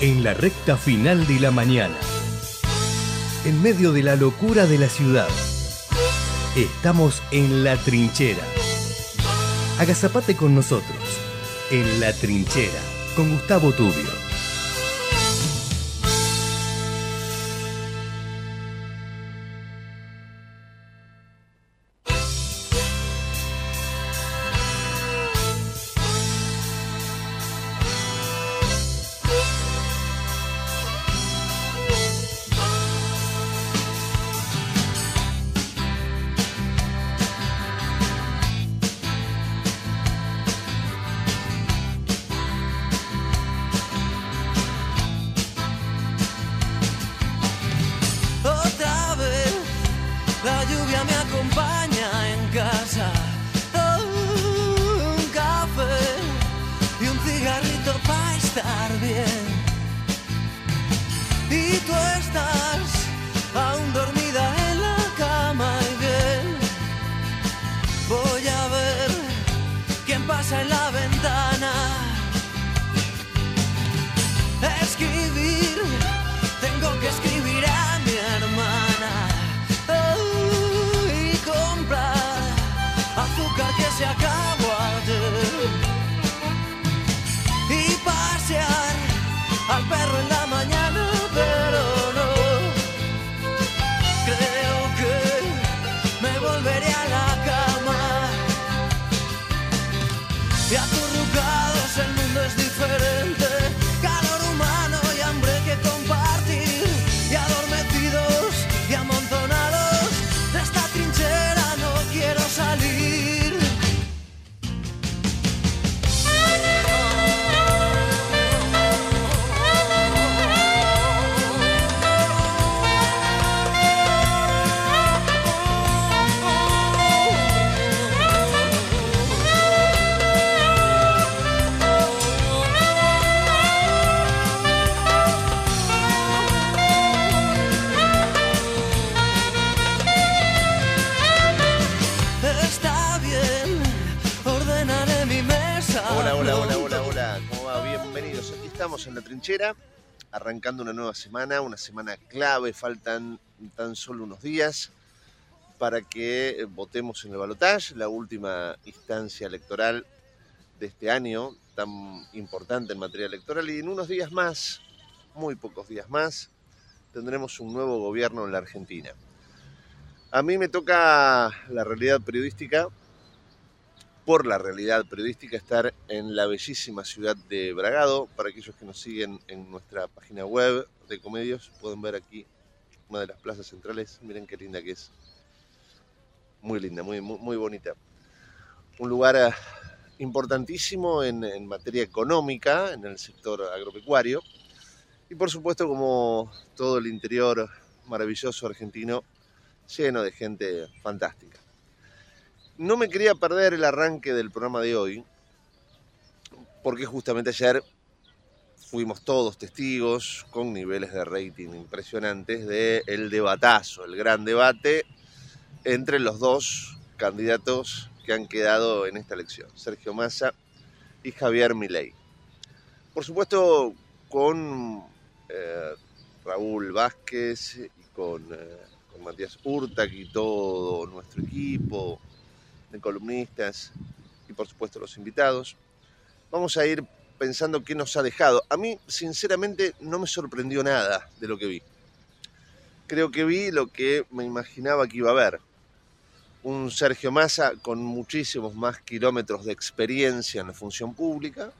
en la recta final de la mañana. En medio de la locura de la ciudad, estamos en La Trinchera. Agazapate con nosotros, en La Trinchera, con Gustavo Tubio. Arrancando una semana clave, faltan tan solo unos días para que votemos en el balotaje, la última instancia electoral de este año tan importante en materia electoral, y en unos días más, muy pocos días más, tendremos un nuevo gobierno en la Argentina. A mí me toca la realidad periodística, por la realidad periodística, estar en la bellísima ciudad de Bragado. Para aquellos que nos siguen en nuestra página web de Ecomedios, pueden ver aquí una de las plazas centrales. Miren qué linda que es. Muy linda, muy bonita. Un lugar importantísimo en materia económica, en el sector agropecuario. Y por supuesto, como todo el interior maravilloso argentino, lleno de gente fantástica. No me quería perder el arranque del programa de hoy, porque justamente ayer fuimos todos testigos, con niveles de rating impresionantes, del debatazo, el gran debate entre los dos candidatos que han quedado en esta elección, Sergio Massa y Javier Milei. Por supuesto, con Raúl Vázquez y con Matías Urtac y todo nuestro equipo de columnistas y por supuesto los invitados. Vamos a ir pensando qué nos ha dejado. A mí, sinceramente, no me sorprendió nada de lo que vi. Creo que vi lo que me imaginaba que iba a haber. Un Sergio Massa con muchísimos más kilómetros de experiencia en la función pública,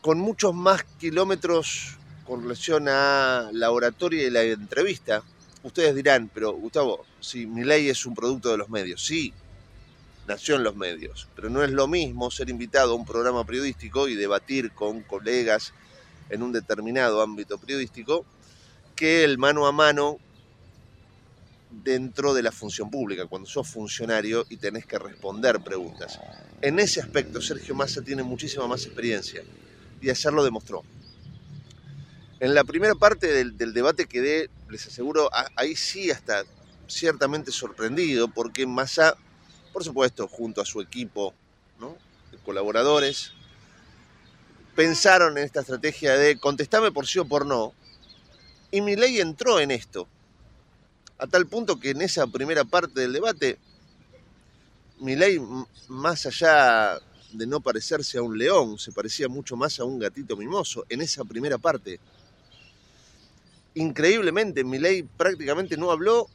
con muchos más kilómetros con relación a la oratoria y la entrevista. Ustedes dirán, pero Gustavo, si Milei es un producto de los medios, sí, nació en los medios, pero no es lo mismo ser invitado a un programa periodístico y debatir con colegas en un determinado ámbito periodístico que el mano a mano dentro de la función pública, cuando sos funcionario y tenés que responder preguntas. En ese aspecto, Sergio Massa tiene muchísima más experiencia y ayer lo demostró. En la primera parte del debate quedé, les aseguro, ahí sí hasta ciertamente sorprendido, porque Massa, por supuesto, junto a su equipo, ¿no?, de colaboradores, pensaron en esta estrategia de contestame por sí o por no, y Milei entró en esto, a tal punto que en esa primera parte del debate, Milei, más allá de no parecerse a un león, se parecía mucho más a un gatito mimoso, en esa primera parte. Increíblemente, Milei prácticamente no habló,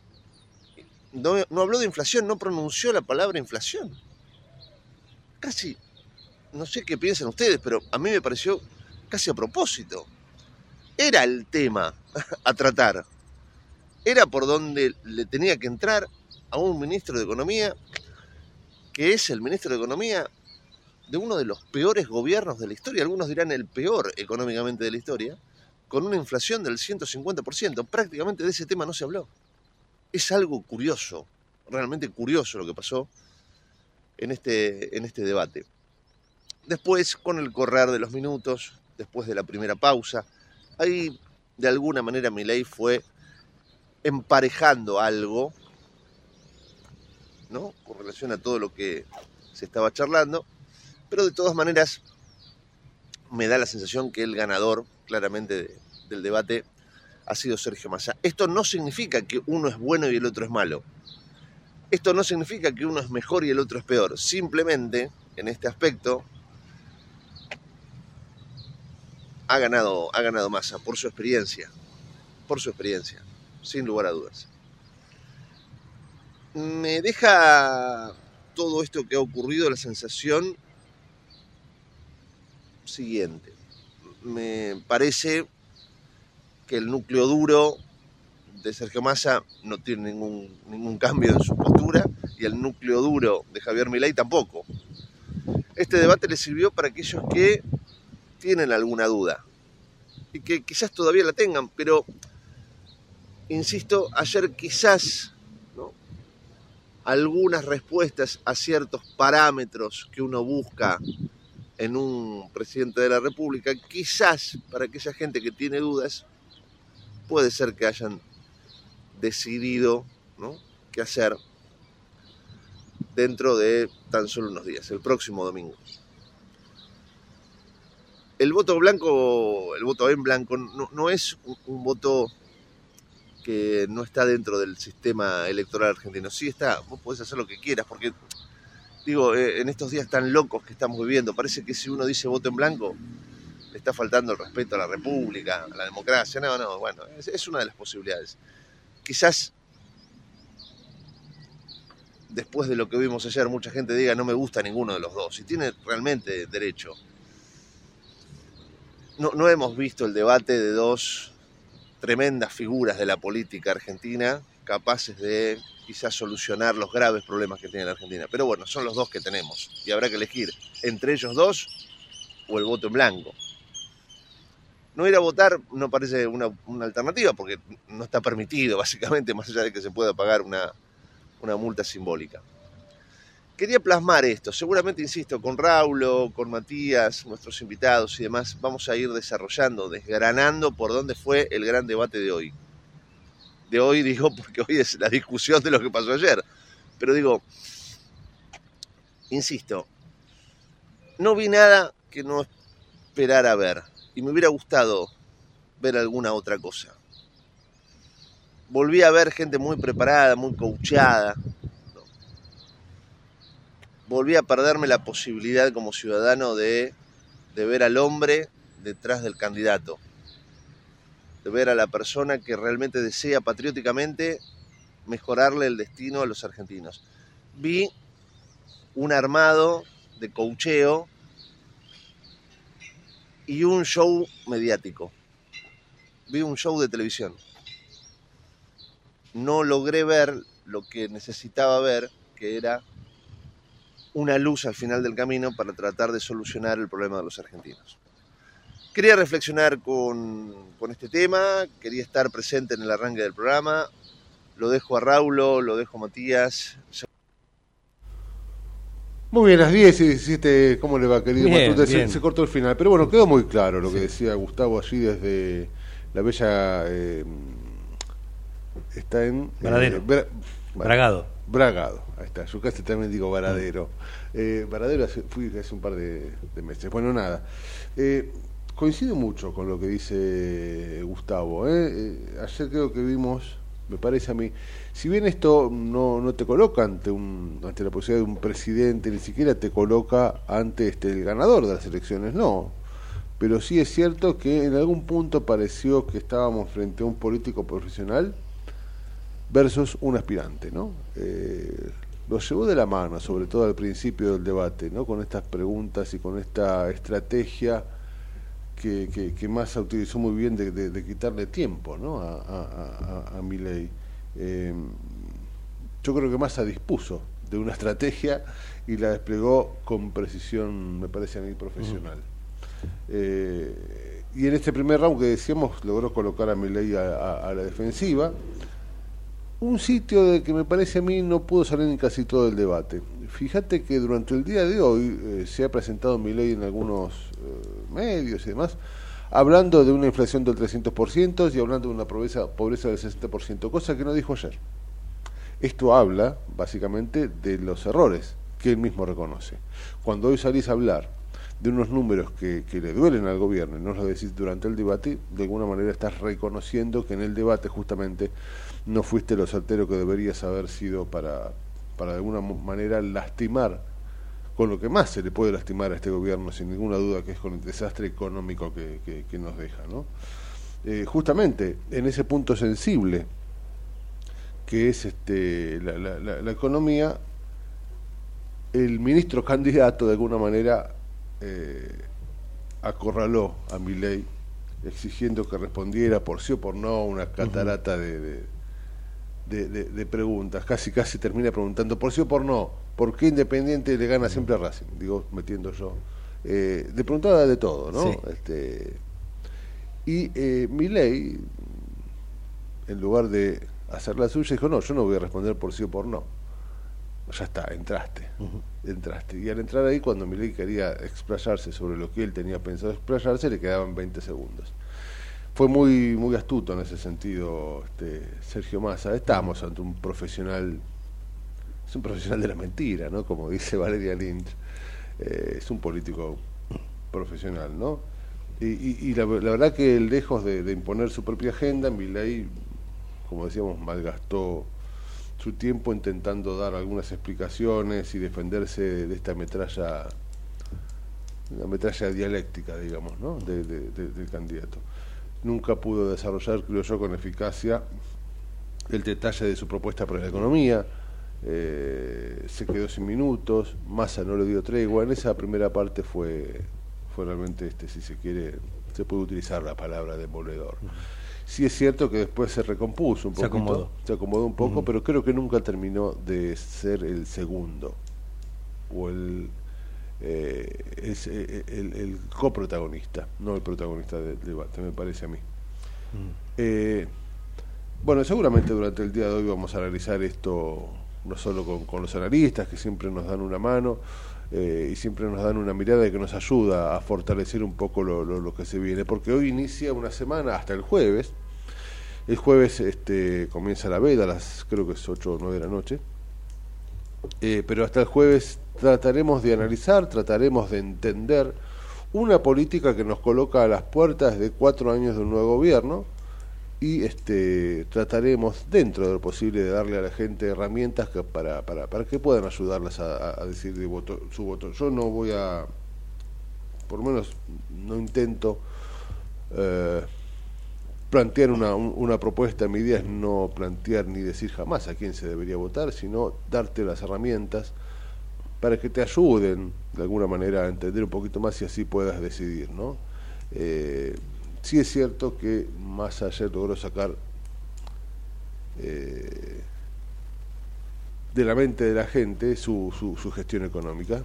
no habló de inflación, no pronunció la palabra inflación. Casi, no sé qué piensan ustedes, pero a mí me pareció casi a propósito. Era el tema a tratar. Era por donde le tenía que entrar a un ministro de Economía, que es el ministro de Economía de uno de los peores gobiernos de la historia, algunos dirán el peor económicamente de la historia, con una inflación del 150%. Prácticamente de ese tema no se habló. Es algo curioso, realmente curioso lo que pasó en este debate. Después, con el correr de los minutos, después de la primera pausa, ahí de alguna manera Milei fue emparejando algo, ¿no?, con relación a todo lo que se estaba charlando, pero de todas maneras me da la sensación que el ganador claramente del debate ha sido Sergio Massa. Esto no significa que uno es bueno y el otro es malo. Esto no significa que uno es mejor y el otro es peor. Simplemente, en este aspecto, ha ganado Massa por su experiencia. Por su experiencia, sin lugar a dudas. Me deja todo esto que ha ocurrido la sensación siguiente. Me parece que el núcleo duro de Sergio Massa no tiene ningún cambio en su postura y el núcleo duro de Javier Milei tampoco. Este debate le sirvió para aquellos que tienen alguna duda y que quizás todavía la tengan, pero insisto, ayer quizás, ¿no?, algunas respuestas a ciertos parámetros que uno busca en un presidente de la República, quizás para aquella gente que tiene dudas, puede ser que hayan decidido, ¿no?, qué hacer dentro de tan solo unos días, el próximo domingo. El voto blanco, el voto en blanco, no es un voto que no está dentro del sistema electoral argentino. Sí está, vos podés hacer lo que quieras, porque, digo, en estos días tan locos que estamos viviendo, parece que si uno dice voto en blanco, le está faltando el respeto a la república, a la democracia. No, bueno, es una de las posibilidades. Quizás, después de lo que vimos ayer, mucha gente diga, no me gusta ninguno de los dos, y tiene realmente derecho. No hemos visto el debate de dos tremendas figuras de la política argentina, capaces de quizás solucionar los graves problemas que tiene la Argentina. Pero bueno, son los dos que tenemos, y habrá que elegir entre ellos dos o el voto en blanco. No ir a votar no parece una alternativa, porque no está permitido, básicamente, más allá de que se pueda pagar una multa simbólica. Quería plasmar esto. Seguramente, insisto, con Raúl, con Matías, nuestros invitados y demás, vamos a ir desarrollando, desgranando por dónde fue el gran debate de hoy. De hoy digo porque hoy es la discusión de lo que pasó ayer. Pero digo, insisto, no vi nada que no esperara ver. Y me hubiera gustado ver alguna otra cosa. Volví a ver gente muy preparada, muy coachada. No. Volví a perderme la posibilidad como ciudadano de ver al hombre detrás del candidato. De ver a la persona que realmente desea patrióticamente mejorarle el destino a los argentinos. Vi un armado de coacheo y un show mediático. Vi un show de televisión. No logré ver lo que necesitaba ver, que era una luz al final del camino para tratar de solucionar el problema de los argentinos. Quería reflexionar con este tema, quería estar presente en el arranque del programa. Lo dejo a Raúl, lo dejo a Matías. Muy bien, las 10:17, ¿cómo le va, querido? Bien, se cortó el final, pero bueno, quedó muy claro lo que decía Gustavo allí desde la bella está en... Varadero. Bragado, ahí está. Yo casi también digo Varadero. Varadero fui hace un par de meses. Bueno, nada. Coincido mucho con lo que dice Gustavo. Ayer creo que vimos, me parece a mí, si bien esto no te coloca ante la posibilidad de un presidente, ni siquiera te coloca ante el ganador de las elecciones, no. Pero sí es cierto que en algún punto pareció que estábamos frente a un político profesional versus un aspirante, ¿no? Lo llevó de la mano, sobre todo al principio del debate, ¿no? Con estas preguntas y con esta estrategia que Massa utilizó muy bien de quitarle tiempo, ¿no? a Milei. Yo creo que Massa dispuso de una estrategia y la desplegó con precisión, me parece a mí, profesional. Y en este primer round que decíamos, logró colocar a Milei a la defensiva. Un sitio de que me parece a mí no pudo salir en casi todo el debate. Fíjate que durante el día de hoy se ha presentado Milei en algunos medios y demás, hablando de una inflación del 300% y hablando de una pobreza del 60%, cosa que no dijo ayer. Esto habla, básicamente, de los errores que él mismo reconoce. Cuando hoy salís a hablar de unos números que le duelen al gobierno y no los decís durante el debate, de alguna manera estás reconociendo que en el debate justamente no fuiste lo certero que deberías haber sido para de alguna manera lastimar con lo que más se le puede lastimar a este gobierno, sin ninguna duda, que es con el desastre económico que nos deja, ¿no? Justamente en ese punto sensible que es la economía, el ministro candidato de alguna manera acorraló a Milei exigiendo que respondiera por sí o por no una catarata de preguntas. Casi termina preguntando por sí o por no, ¿por qué Independiente le gana siempre a Racing? Digo, metiendo yo. De preguntada de todo, ¿no? Sí. Y Milei, en lugar de hacer la suya, dijo, no, yo no voy a responder por sí o por no. Ya está, entraste. Y al entrar ahí, cuando Milei quería explayarse sobre lo que él tenía pensado explayarse, le quedaban 20 segundos. Fue muy, muy astuto en ese sentido Sergio Massa. Estábamos ante un profesional, es un profesional de la mentira, ¿no? Como dice Valeria Lynch, es un político profesional, ¿no? Y la verdad que lejos de imponer su propia agenda, Milei, como decíamos, malgastó su tiempo intentando dar algunas explicaciones y defenderse de esta metralla, una metralla dialéctica, digamos, ¿no? Del candidato. Nunca pudo desarrollar, creo yo, con eficacia el detalle de su propuesta para la economía. Se quedó sin minutos, Massa no le dio tregua. En esa primera parte fue realmente, si se quiere, se puede utilizar la palabra demoledor. Sí es cierto que después se recompuso un poco, se acomodó un poco, pero creo que nunca terminó de ser el segundo o el coprotagonista, no el protagonista del debate, me parece a mí. Bueno, seguramente durante el día de hoy vamos a analizar esto no solo con los analistas, que siempre nos dan una mano y siempre nos dan una mirada que nos ayuda a fortalecer un poco lo que se viene, porque hoy inicia una semana hasta el jueves. El jueves comienza la veda a las, creo que es 8 o 9 de la noche, pero hasta el jueves trataremos de analizar, trataremos de entender una política que nos coloca a las puertas de 4 años de un nuevo gobierno y trataremos, dentro de lo posible, de darle a la gente herramientas que para que puedan ayudarlas a decir su voto. Yo no voy a, por lo menos no intento plantear una propuesta. Mi idea es no plantear ni decir jamás a quién se debería votar, sino darte las herramientas para que te ayuden de alguna manera a entender un poquito más y así puedas decidir, ¿no? Sí es cierto que Massa ayer logró sacar de la mente de la gente su gestión económica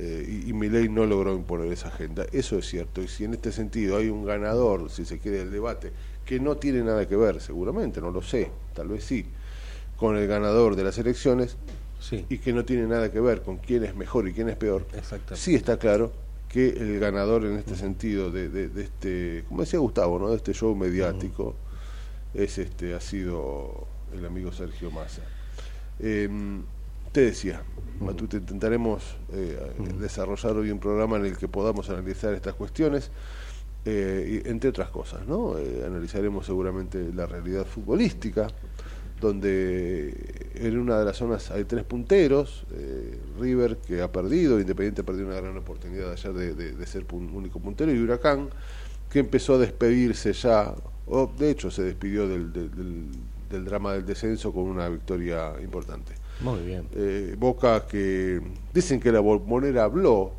y Milei no logró imponer esa agenda, eso es cierto. Y si en este sentido hay un ganador, si se quiere, del debate, que no tiene nada que ver, seguramente, no lo sé, tal vez sí, con el ganador de las elecciones, sí, y que no tiene nada que ver con quién es mejor y quién es peor, sí está claro que el ganador en este sentido de este, como decía Gustavo, ¿no? De este show mediático, es ha sido el amigo Sergio Massa. Te decía, Matute, intentaremos desarrollar hoy un programa en el que podamos analizar estas cuestiones, entre otras cosas, ¿no? Analizaremos seguramente la realidad futbolística, donde en una de las zonas hay tres punteros, River, que ha perdido, Independiente ha perdido una gran oportunidad ayer de ser único puntero, y Huracán, que empezó a despedirse ya, o de hecho se despidió del drama del descenso con una victoria importante. Muy bien. Boca, que dicen que la bombonera habló,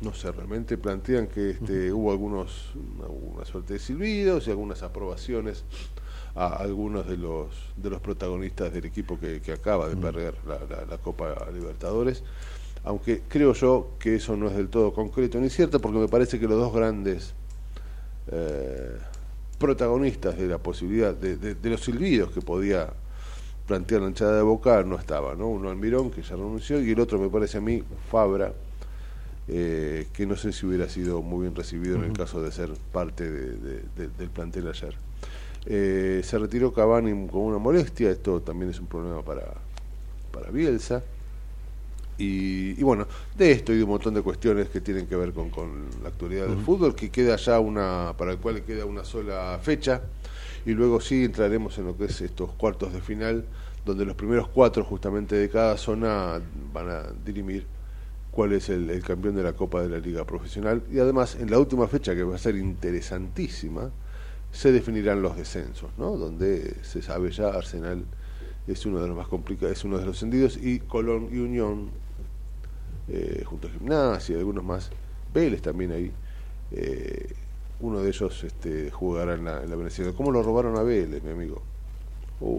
no sé, realmente plantean que hubo alguna suerte de silbidos y algunas aprobaciones a algunos de los protagonistas del equipo que acaba de perder la Copa Libertadores, aunque creo yo que eso no es del todo concreto ni cierto, porque me parece que los dos grandes protagonistas de la posibilidad de los silbidos que podía plantear la hinchada de Boca no estaba, ¿no? Uno Almirón, que ya renunció, y el otro, me parece a mí, Fabra, que no sé si hubiera sido muy bien recibido en el caso de ser parte del plantel ayer. Se retiró Cavani con una molestia, esto también es un problema para Bielsa, y bueno, de esto y de un montón de cuestiones que tienen que ver con la actualidad del fútbol, que queda ya para el cual queda una sola fecha, y luego sí entraremos en lo que es estos cuartos de final, donde los primeros cuatro justamente de cada zona van a dirimir cuál es el campeón de la Copa de la Liga Profesional, y además en la última fecha, que va a ser interesantísima, se definirán los descensos, ¿no? Donde se sabe ya, Arsenal es uno de los más complicados, es uno de los ascendidos, y Colón y Unión, junto a Gimnasia y algunos más, Vélez también ahí, uno de ellos jugará en la Venezuela. ¿Cómo lo robaron a Vélez, mi amigo?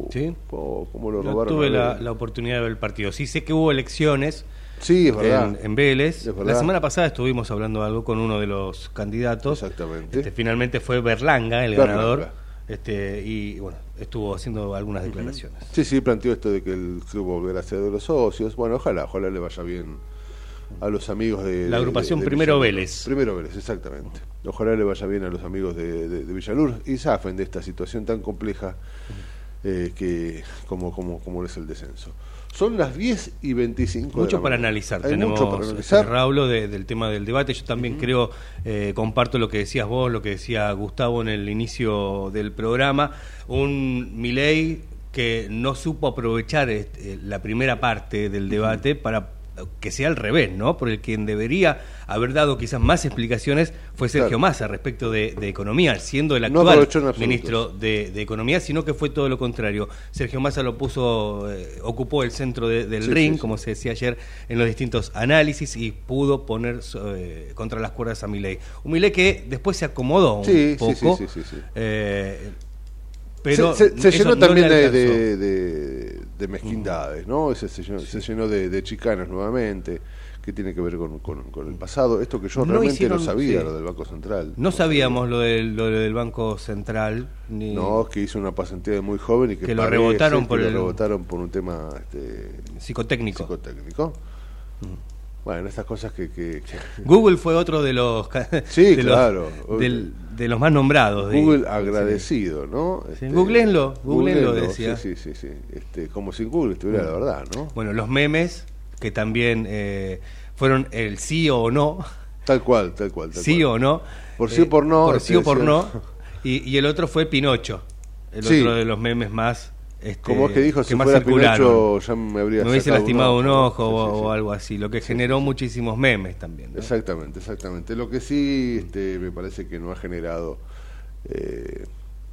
¿Sí? ¿Cómo lo robaron? No tuve la oportunidad de ver el partido. Sí sé que hubo elecciones. Sí, es verdad. En Vélez. Es verdad. La semana pasada estuvimos hablando algo con uno de los candidatos. Exactamente. Finalmente fue Berlanga, el ganador. Y bueno, estuvo haciendo algunas declaraciones. Sí, planteó esto de que el club volverá a ser de los socios. Bueno, ojalá le vaya bien a los amigos de la agrupación de Primero Vélez. Primero Vélez, exactamente. Ojalá le vaya bien a los amigos de Villalur y zafen de esta situación tan compleja que como es el descenso. Son las 10 y 25. Mucho para analizar. Tenemos mucho para analizar. Raúl, del tema del debate. Yo también creo, comparto lo que decías vos, lo que decía Gustavo en el inicio del programa. Un Milei que no supo aprovechar la primera parte del debate para que sea al revés, ¿no? Por el quien debería haber dado quizás más explicaciones fue Sergio Massa respecto de economía, siendo el actual ministro de Economía, sino que fue todo lo contrario. Sergio Massa lo puso, ocupó el centro del ring, como se decía ayer en los distintos análisis, y pudo poner contra las cuerdas a Milei. Un Milei que después se acomodó un poco. Sí. Pero se llenó también de mezquindades, ¿no? Se llenó de chicanas nuevamente, que tiene que ver con el pasado. Esto que yo realmente no sabía, lo del Banco Central. No sabíamos lo del Banco Central. Ni... No, que hizo una pasantía muy joven y que lo rebotaron por un tema psicotécnico. Bueno, estas cosas que... Google fue otro de los... Sí, claro. De los más nombrados. Google agradecido, ¿no? Googleenlo, decía. Sí. Como si Google estuviera la verdad, ¿no? Bueno, los memes, que también fueron el sí o no. Tal cual. Sí o no. Por sí o por no. Por sí o por no. Y el otro fue Pinocho. Otro de los memes más... como es que dijo, si fuera Pinocho ya me hubiese lastimado un ojo o algo así, lo que generó muchísimos memes también, ¿no? Exactamente. Lo que sí me parece que no ha generado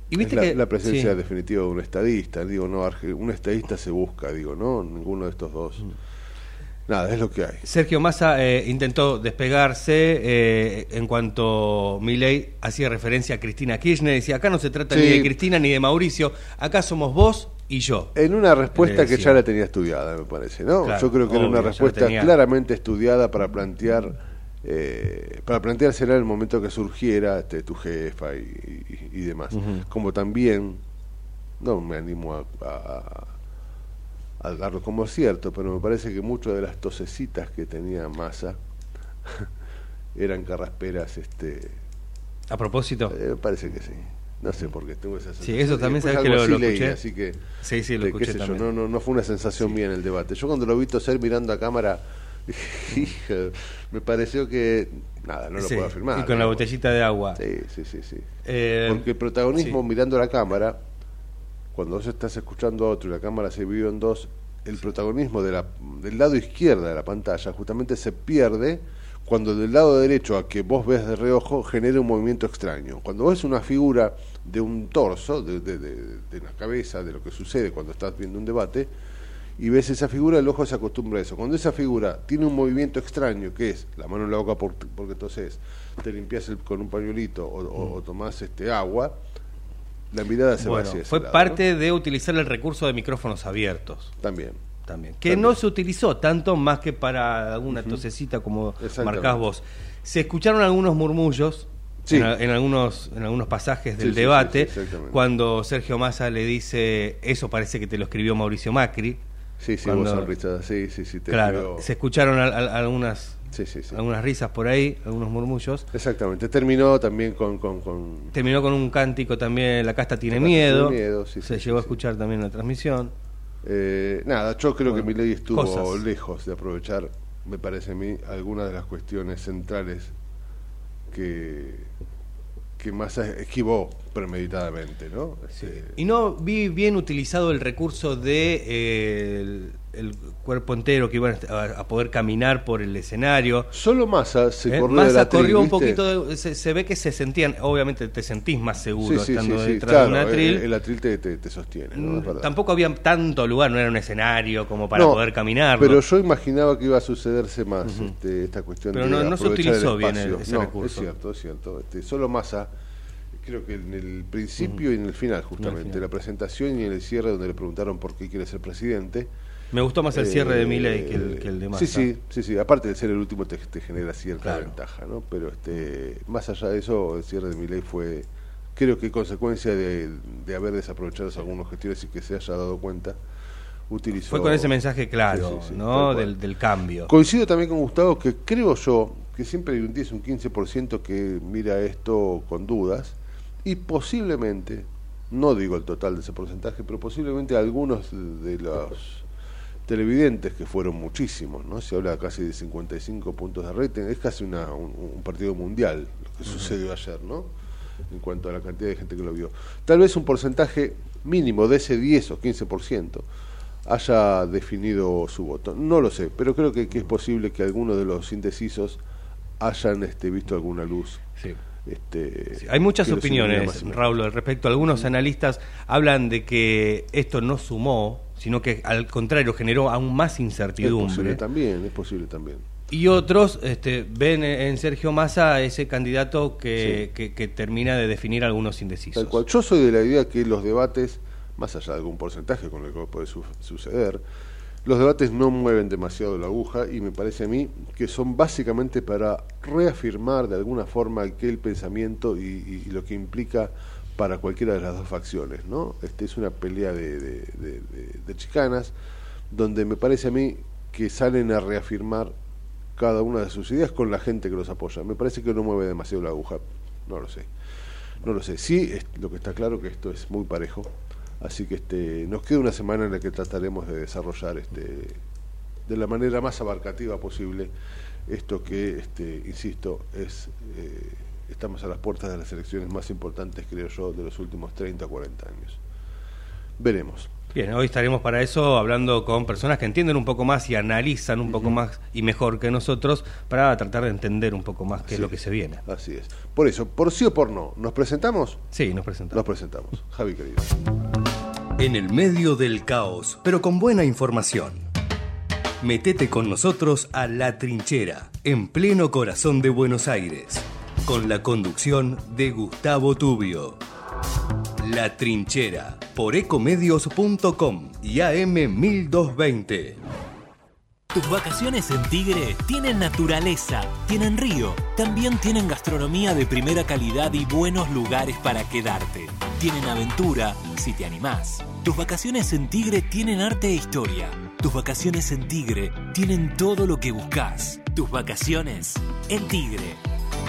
¿y viste la presencia definitiva de un estadista? Un estadista se busca, ninguno de estos dos. Nada, es lo que hay. Sergio Massa intentó despegarse en cuanto Milei hacía referencia a Cristina Kirchner. Decía, acá no se trata ni de Cristina ni de Mauricio, acá somos vos y yo. En una respuesta que ya la tenía estudiada, me parece, ¿no? Claro, yo creo que era una respuesta claramente estudiada para planteársela en el momento que surgiera tu jefa y demás. Como también, no me animo a darlo como cierto, pero me parece que muchas de las tosecitas que tenía Massa eran carrasperas. ¿A propósito? Parece que sí. No sé por qué tuve esa sensación. Sí, eso también sabes que lo leí, escuché. Así que, sí, lo escuché qué sé también. Yo, no fue una sensación mía en el debate. Yo cuando lo vi toser mirando a cámara, dije, me pareció que, nada, no lo puedo afirmar. Y con la botellita de agua. Sí. Porque el protagonismo mirando la cámara, cuando vos estás escuchando a otro y la cámara se divide en dos, el protagonismo del lado izquierdo de la pantalla justamente se pierde cuando del lado derecho, a que vos ves de reojo, genera un movimiento extraño. Cuando ves una figura de un torso, de una cabeza, de lo que sucede cuando estás viendo un debate, y ves esa figura, el ojo se acostumbra a eso. Cuando esa figura tiene un movimiento extraño, que es la mano en la boca porque entonces te limpias con un pañuelito o tomás agua, la mirada se va hacia ese lado. Fue parte de utilizar el recurso de micrófonos abiertos. También. Que no se utilizó tanto más que para una tosecita como marcás vos. Se escucharon algunos murmullos en algunos pasajes del debate cuando Sergio Massa le dice, eso parece que te lo escribió Mauricio Macri. Se escucharon algunas risas por ahí, algunos murmullos. Exactamente, terminó también con... Terminó con un cántico también, la casta tiene miedo. Se llegó a escuchar también la transmisión. Yo creo que Milei estuvo lejos de aprovechar, me parece a mí, algunas de las cuestiones centrales que Massa esquivó premeditadamente, ¿no? Y no vi bien utilizado el recurso de el cuerpo entero que iban a poder caminar por el escenario. Solo Massa corrió un poquito, se ve que se sentían, obviamente te sentís más seguro estando detrás de un atril. El atril te sostiene, ¿no? Tampoco había tanto lugar, no era un escenario como para poder caminar. Pero yo imaginaba que iba a sucederse más esta cuestión. Pero no se utilizó bien ese recurso. Es cierto. Solo Massa, creo que en el principio y en el final, justamente, la presentación y en el cierre donde le preguntaron por qué quiere ser presidente. Me gustó más el cierre de Milei que el de Massa. Sí. Aparte de ser el último te genera cierta ventaja, ¿no? Pero más allá de eso, el cierre de Milei fue, creo que consecuencia de haber desaprovechado algunos gestiones y que se haya dado cuenta. Utilizó... Fue con ese mensaje claro, ¿no? Del cambio. Coincido también con Gustavo que creo yo que siempre hay un 10, un 15% que mira esto con dudas y posiblemente, no digo el total de ese porcentaje, pero posiblemente algunos de los televidentes, que fueron muchísimos, ¿no? Se habla casi de 55 puntos de rating, es casi un partido mundial lo que sucedió ayer, ¿no? En cuanto a la cantidad de gente que lo vio. Tal vez un porcentaje mínimo de ese 10 o 15% haya definido su voto. No lo sé, pero creo que es posible que algunos de los indecisos hayan visto alguna luz. Sí. Hay muchas opiniones, Raúl, al respecto. Algunos analistas hablan de que esto no sumó, sino que al contrario generó aún más incertidumbre. Es posible también. Y otros ven en Sergio Massa ese candidato que termina de definir algunos indecisos. Tal cual. Yo soy de la idea que los debates, más allá de algún porcentaje con el que puede suceder, los debates no mueven demasiado la aguja y me parece a mí que son básicamente para reafirmar de alguna forma aquel pensamiento y lo que implica para cualquiera de las dos facciones, ¿no? Es una pelea de chicanas donde me parece a mí que salen a reafirmar cada una de sus ideas con la gente que los apoya. Me parece que no mueve demasiado la aguja, no lo sé. Sí, lo que está claro que esto es muy parejo. Así que nos queda una semana en la que trataremos de desarrollar de la manera más abarcativa posible esto que, insisto, estamos a las puertas de las elecciones más importantes, creo yo, de los últimos 30 o 40 años. Veremos. Bien, hoy estaremos para eso hablando con personas que entienden un poco más y analizan un poco más y mejor que nosotros para tratar de entender un poco más qué es lo que se viene. Así es. Por eso, por sí o por no, ¿nos presentamos? Sí, nos presentamos. Javi, querido. En el medio del caos, pero con buena información. Metete con nosotros a La Trinchera, en pleno corazón de Buenos Aires, con la conducción de Gustavo Tubio. La Trinchera, por Ecomedios.com y AM 1220. Tus vacaciones en Tigre tienen naturaleza, tienen río, también tienen gastronomía de primera calidad y buenos lugares para quedarte. Tienen aventura, si te animás. Tus vacaciones en Tigre tienen arte e historia. Tus vacaciones en Tigre tienen todo lo que buscas. Tus vacaciones en Tigre.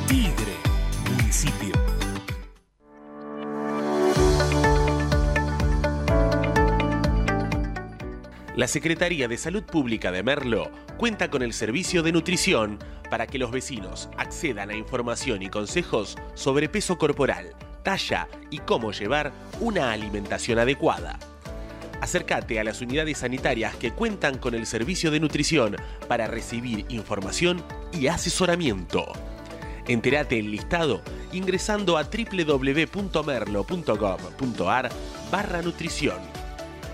Tigre, municipio. La Secretaría de Salud Pública de Merlo cuenta con el servicio de nutrición para que los vecinos accedan a información y consejos sobre peso corporal, talla y cómo llevar una alimentación adecuada. Acércate a las unidades sanitarias que cuentan con el servicio de nutrición para recibir información y asesoramiento. Entérate el listado ingresando a www.merlo.gov.ar/nutrición.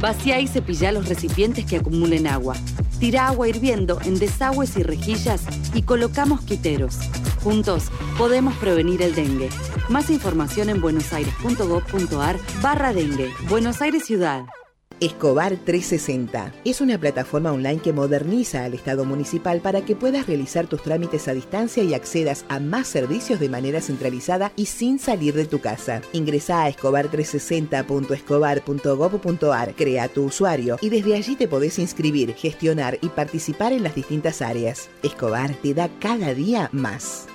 Vacía y cepilla los recipientes que acumulen agua. Tira agua hirviendo en desagües y rejillas y coloca mosquiteros. Juntos podemos prevenir el dengue. Más información en buenosaires.gov.ar/dengue. Buenos Aires Ciudad. Escobar 360 es una plataforma online que moderniza al Estado Municipal para que puedas realizar tus trámites a distancia y accedas a más servicios de manera centralizada y sin salir de tu casa. Ingresá a escobar360.escobar.gov.ar, crea tu usuario y desde allí te podés inscribir, gestionar y participar en las distintas áreas. Escobar te da cada día más.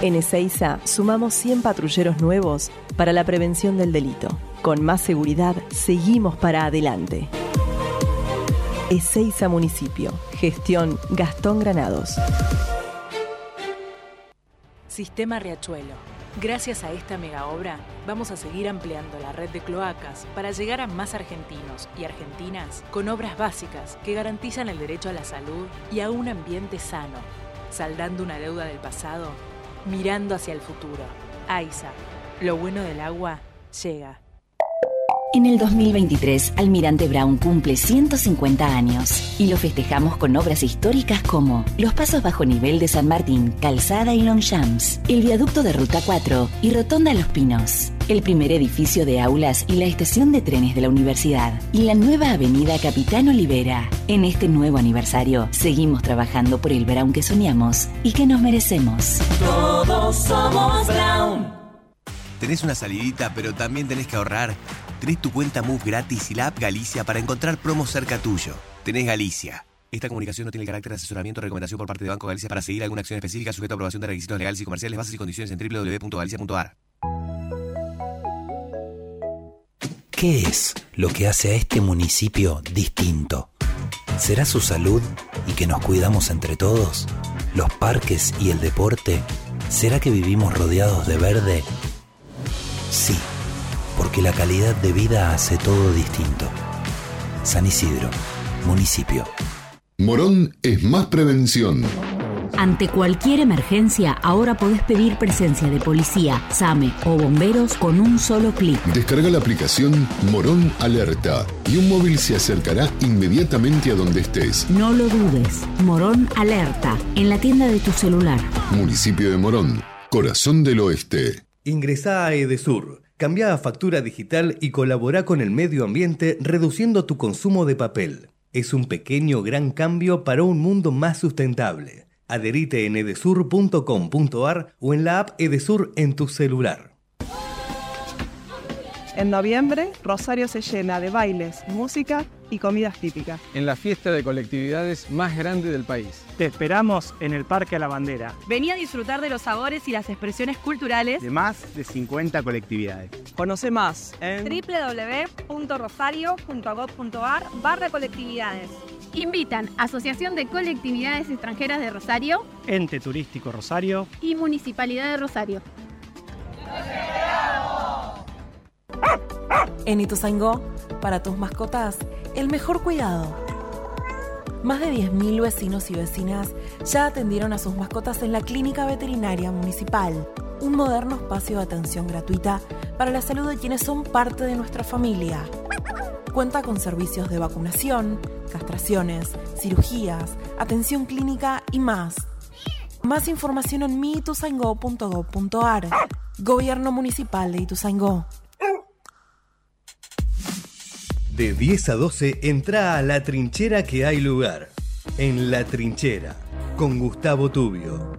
En Ezeiza sumamos 100 patrulleros nuevos para la prevención del delito. Con más seguridad, seguimos para adelante. Ezeiza Municipio. Gestión Gastón Granados. Sistema Riachuelo. Gracias a esta megaobra, vamos a seguir ampliando la red de cloacas para llegar a más argentinos y argentinas con obras básicas que garantizan el derecho a la salud y a un ambiente sano, saldando una deuda del pasado, mirando hacia el futuro. AISA, lo bueno del agua llega. En el 2023, Almirante Brown cumple 150 años y lo festejamos con obras históricas como los pasos bajo nivel de San Martín, Calzada y Longchamps, el viaducto de Ruta 4 y Rotonda Los Pinos, el primer edificio de aulas y la estación de trenes de la universidad y la nueva avenida Capitán Olivera. En este nuevo aniversario, seguimos trabajando por el Brown que soñamos y que nos merecemos. Todos somos Brown. Tenés una salidita, pero también tenés que ahorrar. Tenés tu cuenta MUF gratis y la app Galicia para encontrar promos cerca tuyo. Tenés Galicia. Esta comunicación no tiene el carácter de asesoramiento o recomendación por parte de Banco Galicia para seguir alguna acción específica sujeto a aprobación de requisitos legales y comerciales, bases y condiciones en www.galicia.ar. ¿Qué es lo que hace a este municipio distinto? ¿Será su salud y que nos cuidamos entre todos? ¿Los parques y el deporte? ¿Será que vivimos rodeados de verde? Sí, porque la calidad de vida hace todo distinto. San Isidro, municipio. Morón es más prevención. Ante cualquier emergencia, ahora podés pedir presencia de policía, SAME o bomberos con un solo clic. Descarga la aplicación Morón Alerta y un móvil se acercará inmediatamente a donde estés. No lo dudes, Morón Alerta, en la tienda de tu celular. Municipio de Morón, corazón del oeste. Ingresá a Edesur, cambiá a factura digital y colaborá con el medio ambiente reduciendo tu consumo de papel. Es un pequeño gran cambio para un mundo más sustentable. Adherite en edesur.com.ar o en la app Edesur en tu celular. En noviembre, Rosario se llena de bailes, música y comidas típicas. En la fiesta de colectividades más grande del país. Te esperamos en el Parque a la Bandera. Vení a disfrutar de los sabores y las expresiones culturales de más de 50 colectividades. Conoce más en www.rosario.gov.ar/colectividades. Invitan Asociación de Colectividades Extranjeras de Rosario, Ente Turístico Rosario y Municipalidad de Rosario. En Ituzaingó, para tus mascotas, el mejor cuidado. Más de 10.000 vecinos y vecinas ya atendieron a sus mascotas en la Clínica Veterinaria Municipal, un moderno espacio de atención gratuita para la salud de quienes son parte de nuestra familia. Cuenta con servicios de vacunación, castraciones, cirugías, atención clínica y más. Más información en miituzaingó.gov.ar. Gobierno Municipal de Ituzaingó. De 10 a 12 entra a La Trinchera, que hay lugar. En La Trinchera, con Gustavo Tubio.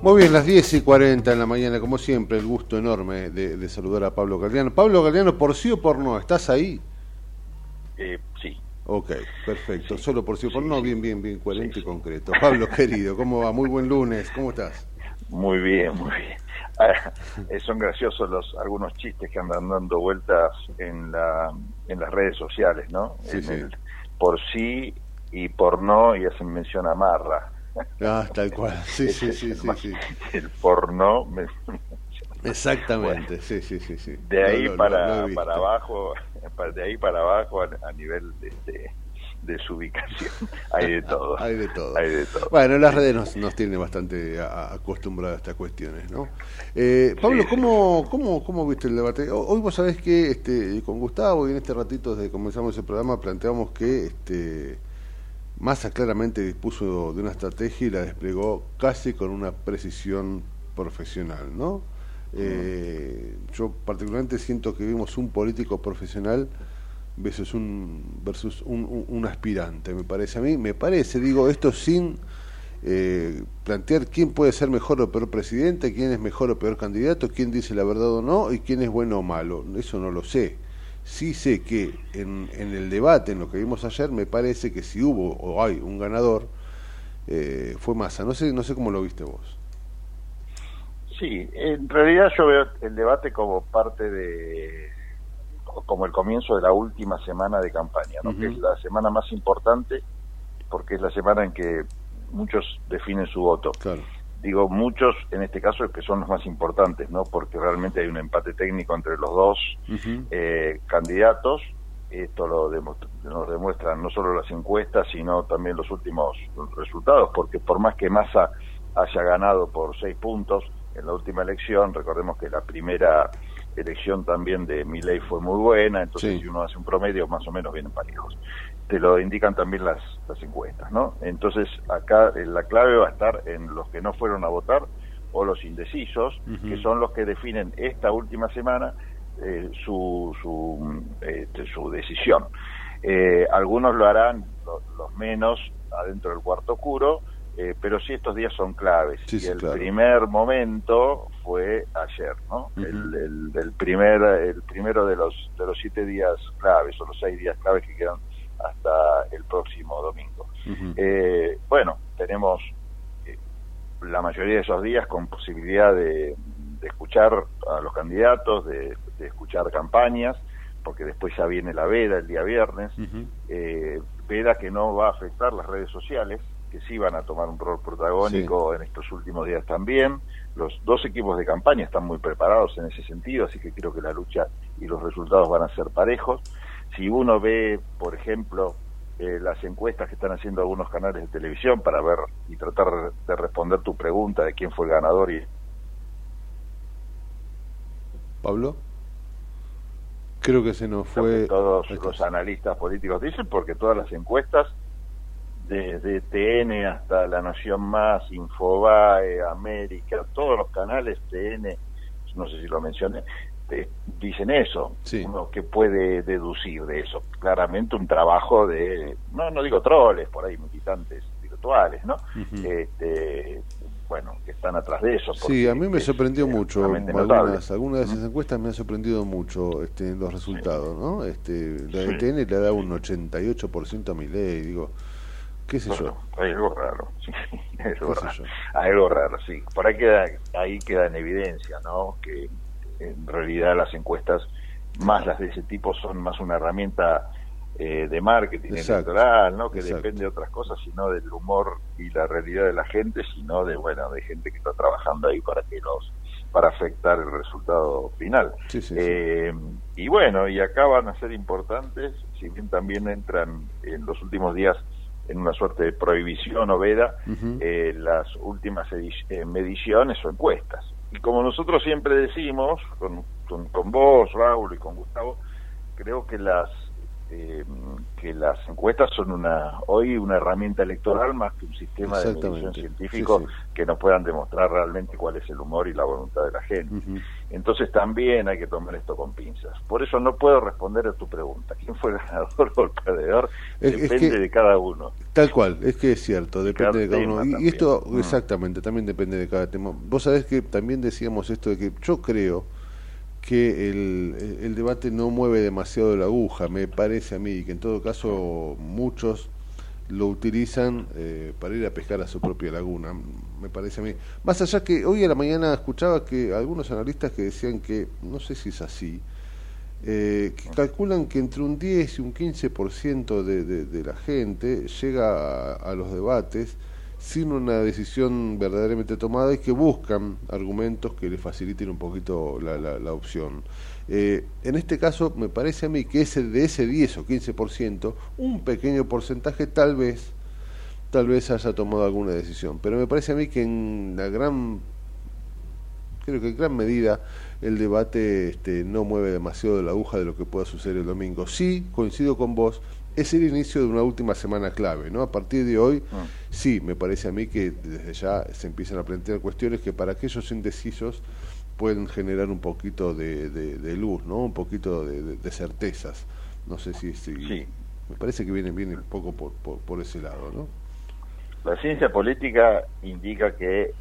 Muy bien, las 10:40 en la mañana, como siempre, el gusto enorme de saludar a Pablo Galeano. Pablo Galeano, ¿por sí o por no? ¿Estás ahí? Sí. Ok, perfecto. Sí. Solo por sí o por no, sí. Bien, coherente sí. Y concreto. Pablo, querido, ¿cómo va? Muy buen lunes, ¿cómo estás? Muy bien. Son graciosos algunos chistes que andan dando vueltas en las redes sociales, ¿no? Sí, el por sí y por no, y hacen mención a Marra. Ah, tal cual, sí. El porno. Exactamente, bueno, sí. De ahí para abajo, a nivel de desubicación, hay de todo. Bueno, las redes nos tienen bastante acostumbrados a estas cuestiones, ¿no? Pablo, ¿cómo viste el debate? Hoy vos sabés que con Gustavo y en este ratito desde que comenzamos el programa planteamos que Massa claramente dispuso de una estrategia y la desplegó casi con una precisión profesional, ¿no? Yo particularmente siento que vimos un político profesional versus un aspirante, me parece a mí. Digo, esto sin plantear quién puede ser mejor o peor presidente, quién es mejor o peor candidato, quién dice la verdad o no, y quién es bueno o malo. Eso no lo sé. Sí sé que en el debate, en lo que vimos ayer, me parece que si hubo o hay un ganador, fue Massa. No sé cómo lo viste vos. Sí, en realidad yo veo el debate como como el comienzo de la última semana de campaña, ¿no? Uh-huh. Que es la semana más importante porque es la semana en que muchos definen su voto. Claro. Digo, muchos, en este caso, que son los más importantes, ¿no? Porque realmente hay un empate técnico entre los dos uh-huh. Candidatos. Esto nos demuestran no solo las encuestas, sino también los últimos resultados, porque por más que Massa haya ganado por 6 puntos en la última elección, recordemos que la primera elección también de Milei fue muy buena, entonces sí. Si uno hace un promedio, más o menos vienen parejos. Te lo indican también las encuestas, ¿no? Entonces, acá la clave va a estar en los que no fueron a votar o los indecisos, uh-huh. que son los que definen esta última semana su decisión. Algunos lo harán, los menos, adentro del cuarto oscuro, pero sí, estos días son claves. Sí, y el claro. Primer momento fue ayer, ¿no? Uh-huh. El primero de los 7 días claves, o los 6 días claves que quedan hasta el próximo domingo. Uh-huh. Tenemos la mayoría de esos días con posibilidad de escuchar a los candidatos, de escuchar campañas, porque después ya viene la veda el día viernes, uh-huh. Veda que no va a afectar las redes sociales, que sí van a tomar un rol protagónico sí. En estos últimos días también. Los dos equipos de campaña están muy preparados en ese sentido, así que creo que la lucha y los resultados van a ser parejos. Si uno ve, por ejemplo, las encuestas que están haciendo algunos canales de televisión para ver y tratar de responder tu pregunta de quién fue el ganador y... ¿Pablo? Creo que se nos fue... Todos los analistas políticos dicen, porque todas las encuestas, desde TN hasta La Nación Más, Infobae, América, todos los canales, TN, no sé si lo mencioné, dicen eso, sí. Uno que puede deducir de eso, claramente un trabajo de, no digo troles, por ahí militantes virtuales, ¿no? Uh-huh. Que están atrás de eso. Sí, a mí me sorprendió mucho, algunas de esas encuestas me han sorprendido mucho los resultados, sí. ¿no? La de TN le da un 88% a Milei, digo, qué sé yo. Hay algo raro, sí, sí. Por ahí queda en evidencia, ¿no? Que en realidad las encuestas, más las de ese tipo, son más una herramienta de marketing exacto, electoral, ¿no? Que exacto. Depende de otras cosas, sino del humor y la realidad de la gente, sino de gente que está trabajando ahí para afectar el resultado final. Sí. Y bueno, y acá van a ser importantes, si bien también entran en los últimos días en una suerte de prohibición o veda, uh-huh. Las últimas mediciones o encuestas. Y como nosotros siempre decimos, con vos, Raúl, y con Gustavo, creo que que las encuestas son hoy una herramienta electoral más que un sistema de medición científico que nos puedan demostrar realmente cuál es el humor y la voluntad de la gente. Entonces también hay que tomar esto con pinzas. Por eso no puedo responder a tu pregunta. ¿Quién fue el ganador o el perdedor? Depende de cada uno. Tal cual, es que es cierto, depende de cada uno. Y esto exactamente, también depende de cada tema. Vos sabés que también decíamos esto de que yo creo que el debate no mueve demasiado la aguja, me parece a mí, que en todo caso muchos lo utilizan para ir a pescar a su propia laguna, me parece a mí. Más allá que hoy a la mañana escuchaba que algunos analistas que decían que, no sé si es así, que calculan que entre un 10 y un 15% de la gente llega a los debates sin una decisión verdaderamente tomada y que buscan argumentos que le faciliten un poquito la opción. En este caso, me parece a mí que de ese 10 o 15%, un pequeño porcentaje tal vez haya tomado alguna decisión. Pero me parece a mí que en gran medida el debate no mueve demasiado la aguja de lo que pueda suceder el domingo. Sí, coincido con vos, es el inicio de una última semana clave, ¿no? A partir de hoy, sí, me parece a mí que desde ya se empiezan a plantear cuestiones que para aquellos indecisos pueden generar un poquito de luz, ¿no? Un poquito de certezas. No sé si sí. Me parece que viene un poco por ese lado, ¿no? La ciencia política indica que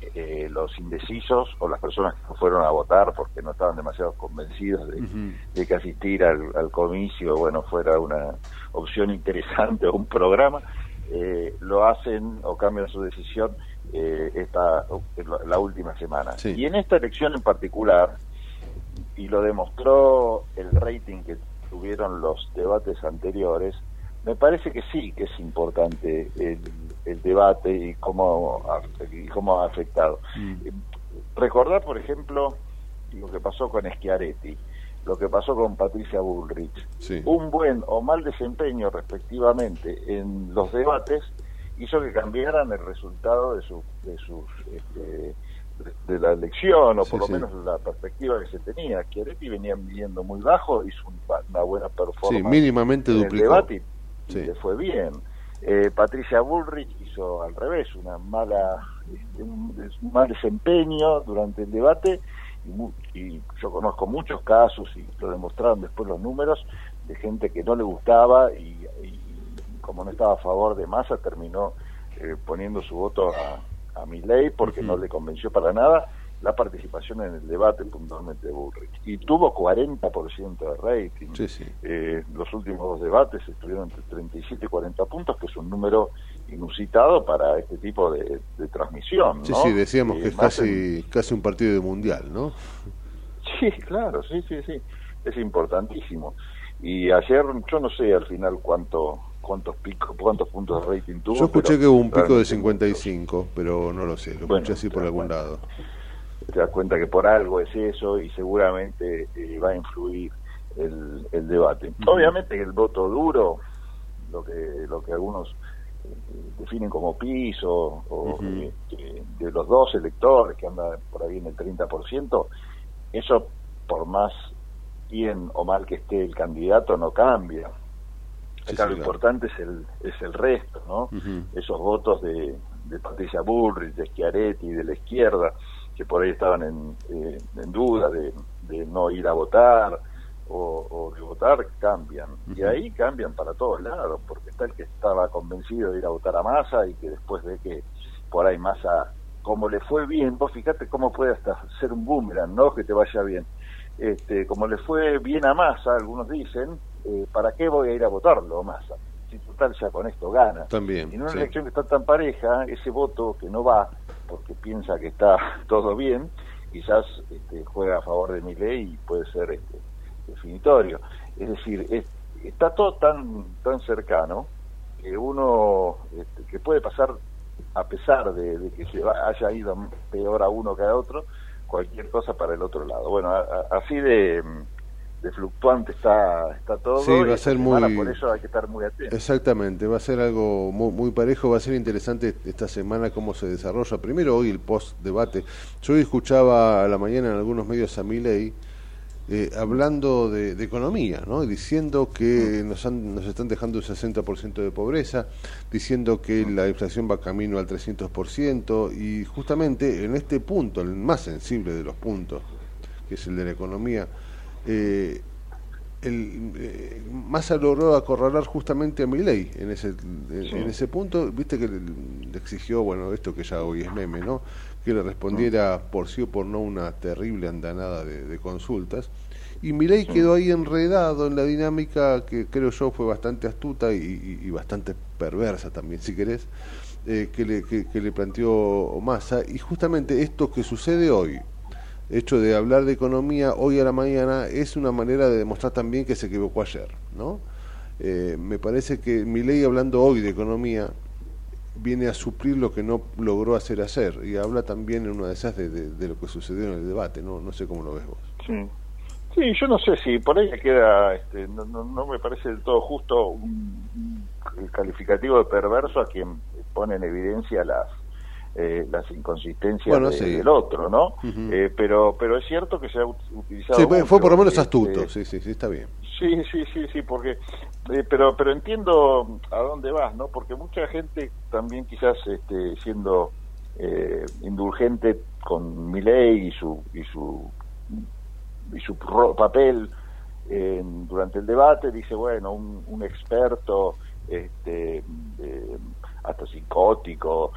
los indecisos o las personas que fueron a votar porque no estaban demasiado convencidos de que asistir al comicio fuera una opción interesante o un programa, lo hacen o cambian su decisión la última semana. Sí. Y en esta elección en particular, y lo demostró el rating que tuvieron los debates anteriores, me parece que sí que es importante el debate y cómo ha afectado. Recordar, por ejemplo, lo que pasó con Schiaretti, lo que pasó con Patricia Bullrich. Sí. Un buen o mal desempeño, respectivamente, en los debates hizo que cambiaran el resultado de la elección, o por lo menos la perspectiva que se tenía. Schiaretti venía midiendo muy bajo, hizo una buena performance mínimamente en duplicó el debate y le fue bien. Patricia Bullrich hizo al revés, un mal desempeño durante el debate, y yo conozco muchos casos, y lo demostraron después los números, de gente que no le gustaba y como no estaba a favor de Massa, terminó poniendo su voto a Milei porque no le convenció para nada la participación en el debate puntualmente de Bullrich, y tuvo 40% de rating. Los últimos dos debates estuvieron entre 37 y 40 puntos, que es un número inusitado para este tipo de transmisión, ¿no? Decíamos que es casi un partido de mundial, ¿no? Sí, claro, es importantísimo. Y ayer, yo no sé al final cuántos puntos de rating tuvo. Yo escuché que hubo un pico de 55, pero no lo sé, escuché así por algún lado. Te das cuenta que por algo es eso, y seguramente va a influir el debate. Obviamente el voto duro, lo que algunos definen como piso, de los dos electores, que anda por ahí en el 30%, eso, por más bien o mal que esté el candidato, no cambia. Lo importante es el resto, ¿no? Esos votos de Patricia Bullrich, de Schiaretti, de la izquierda, que por ahí estaban en duda de no ir a votar o de votar, cambian. Y ahí cambian para todos lados, porque está el que estaba convencido de ir a votar a Massa y que después de que por ahí Massa, como le fue bien, vos fijate cómo puede hasta ser un boomerang, ¿no? Que te vaya bien. Como le fue bien a Massa, algunos dicen, ¿para qué voy a ir a votarlo, Massa? Si total ya con esto gana. También, y en una elección que está tan pareja, ese voto que no va porque piensa que está todo bien, quizás juega a favor de Milei y puede ser definitorio. Es decir, está todo tan cercano que uno que puede pasar, a pesar de que se haya ido peor a uno que a otro, cualquier cosa para el otro lado. Así de fluctuante está todo. Sí, va a ser muy... Por eso hay que estar muy atentos. Exactamente, va a ser algo muy, muy parejo. Va a ser interesante esta semana cómo se desarrolla. Primero hoy el post-debate. Yo escuchaba a la mañana en algunos medios a Milei hablando de economía, ¿no? Diciendo que nos están dejando un 60% de pobreza, diciendo que la inflación va camino al 300%, y justamente en este punto, el más sensible de los puntos, que es el de la economía, Massa logró acorralar justamente a Milei en ese punto. Viste que le exigió, bueno, esto que ya hoy es meme, ¿no?, que le respondiera por sí o por no una terrible andanada de consultas, y Milei quedó ahí enredado en la dinámica que creo yo fue bastante astuta y bastante perversa también, si querés, que le planteó Massa. Y justamente esto que sucede hoy, hecho de hablar de economía hoy a la mañana, es una manera de demostrar también que se equivocó ayer, ¿no? Me parece que Milei, hablando hoy de economía, viene a suplir lo que no logró hacer ayer, y habla también en una de esas de lo que sucedió en el debate, ¿no? No sé cómo lo ves vos. Sí, yo no sé si por ahí queda, no me parece del todo justo el calificativo de perverso a quien pone en evidencia las inconsistencias, bueno, del otro, ¿no? Pero es cierto que se ha utilizado. Sí, fue por lo menos astuto, sí, está bien. Sí, porque pero entiendo a dónde vas, ¿no? Porque mucha gente también quizás siendo indulgente con Milei y su papel durante el debate, dice, bueno, un experto hasta psicótico,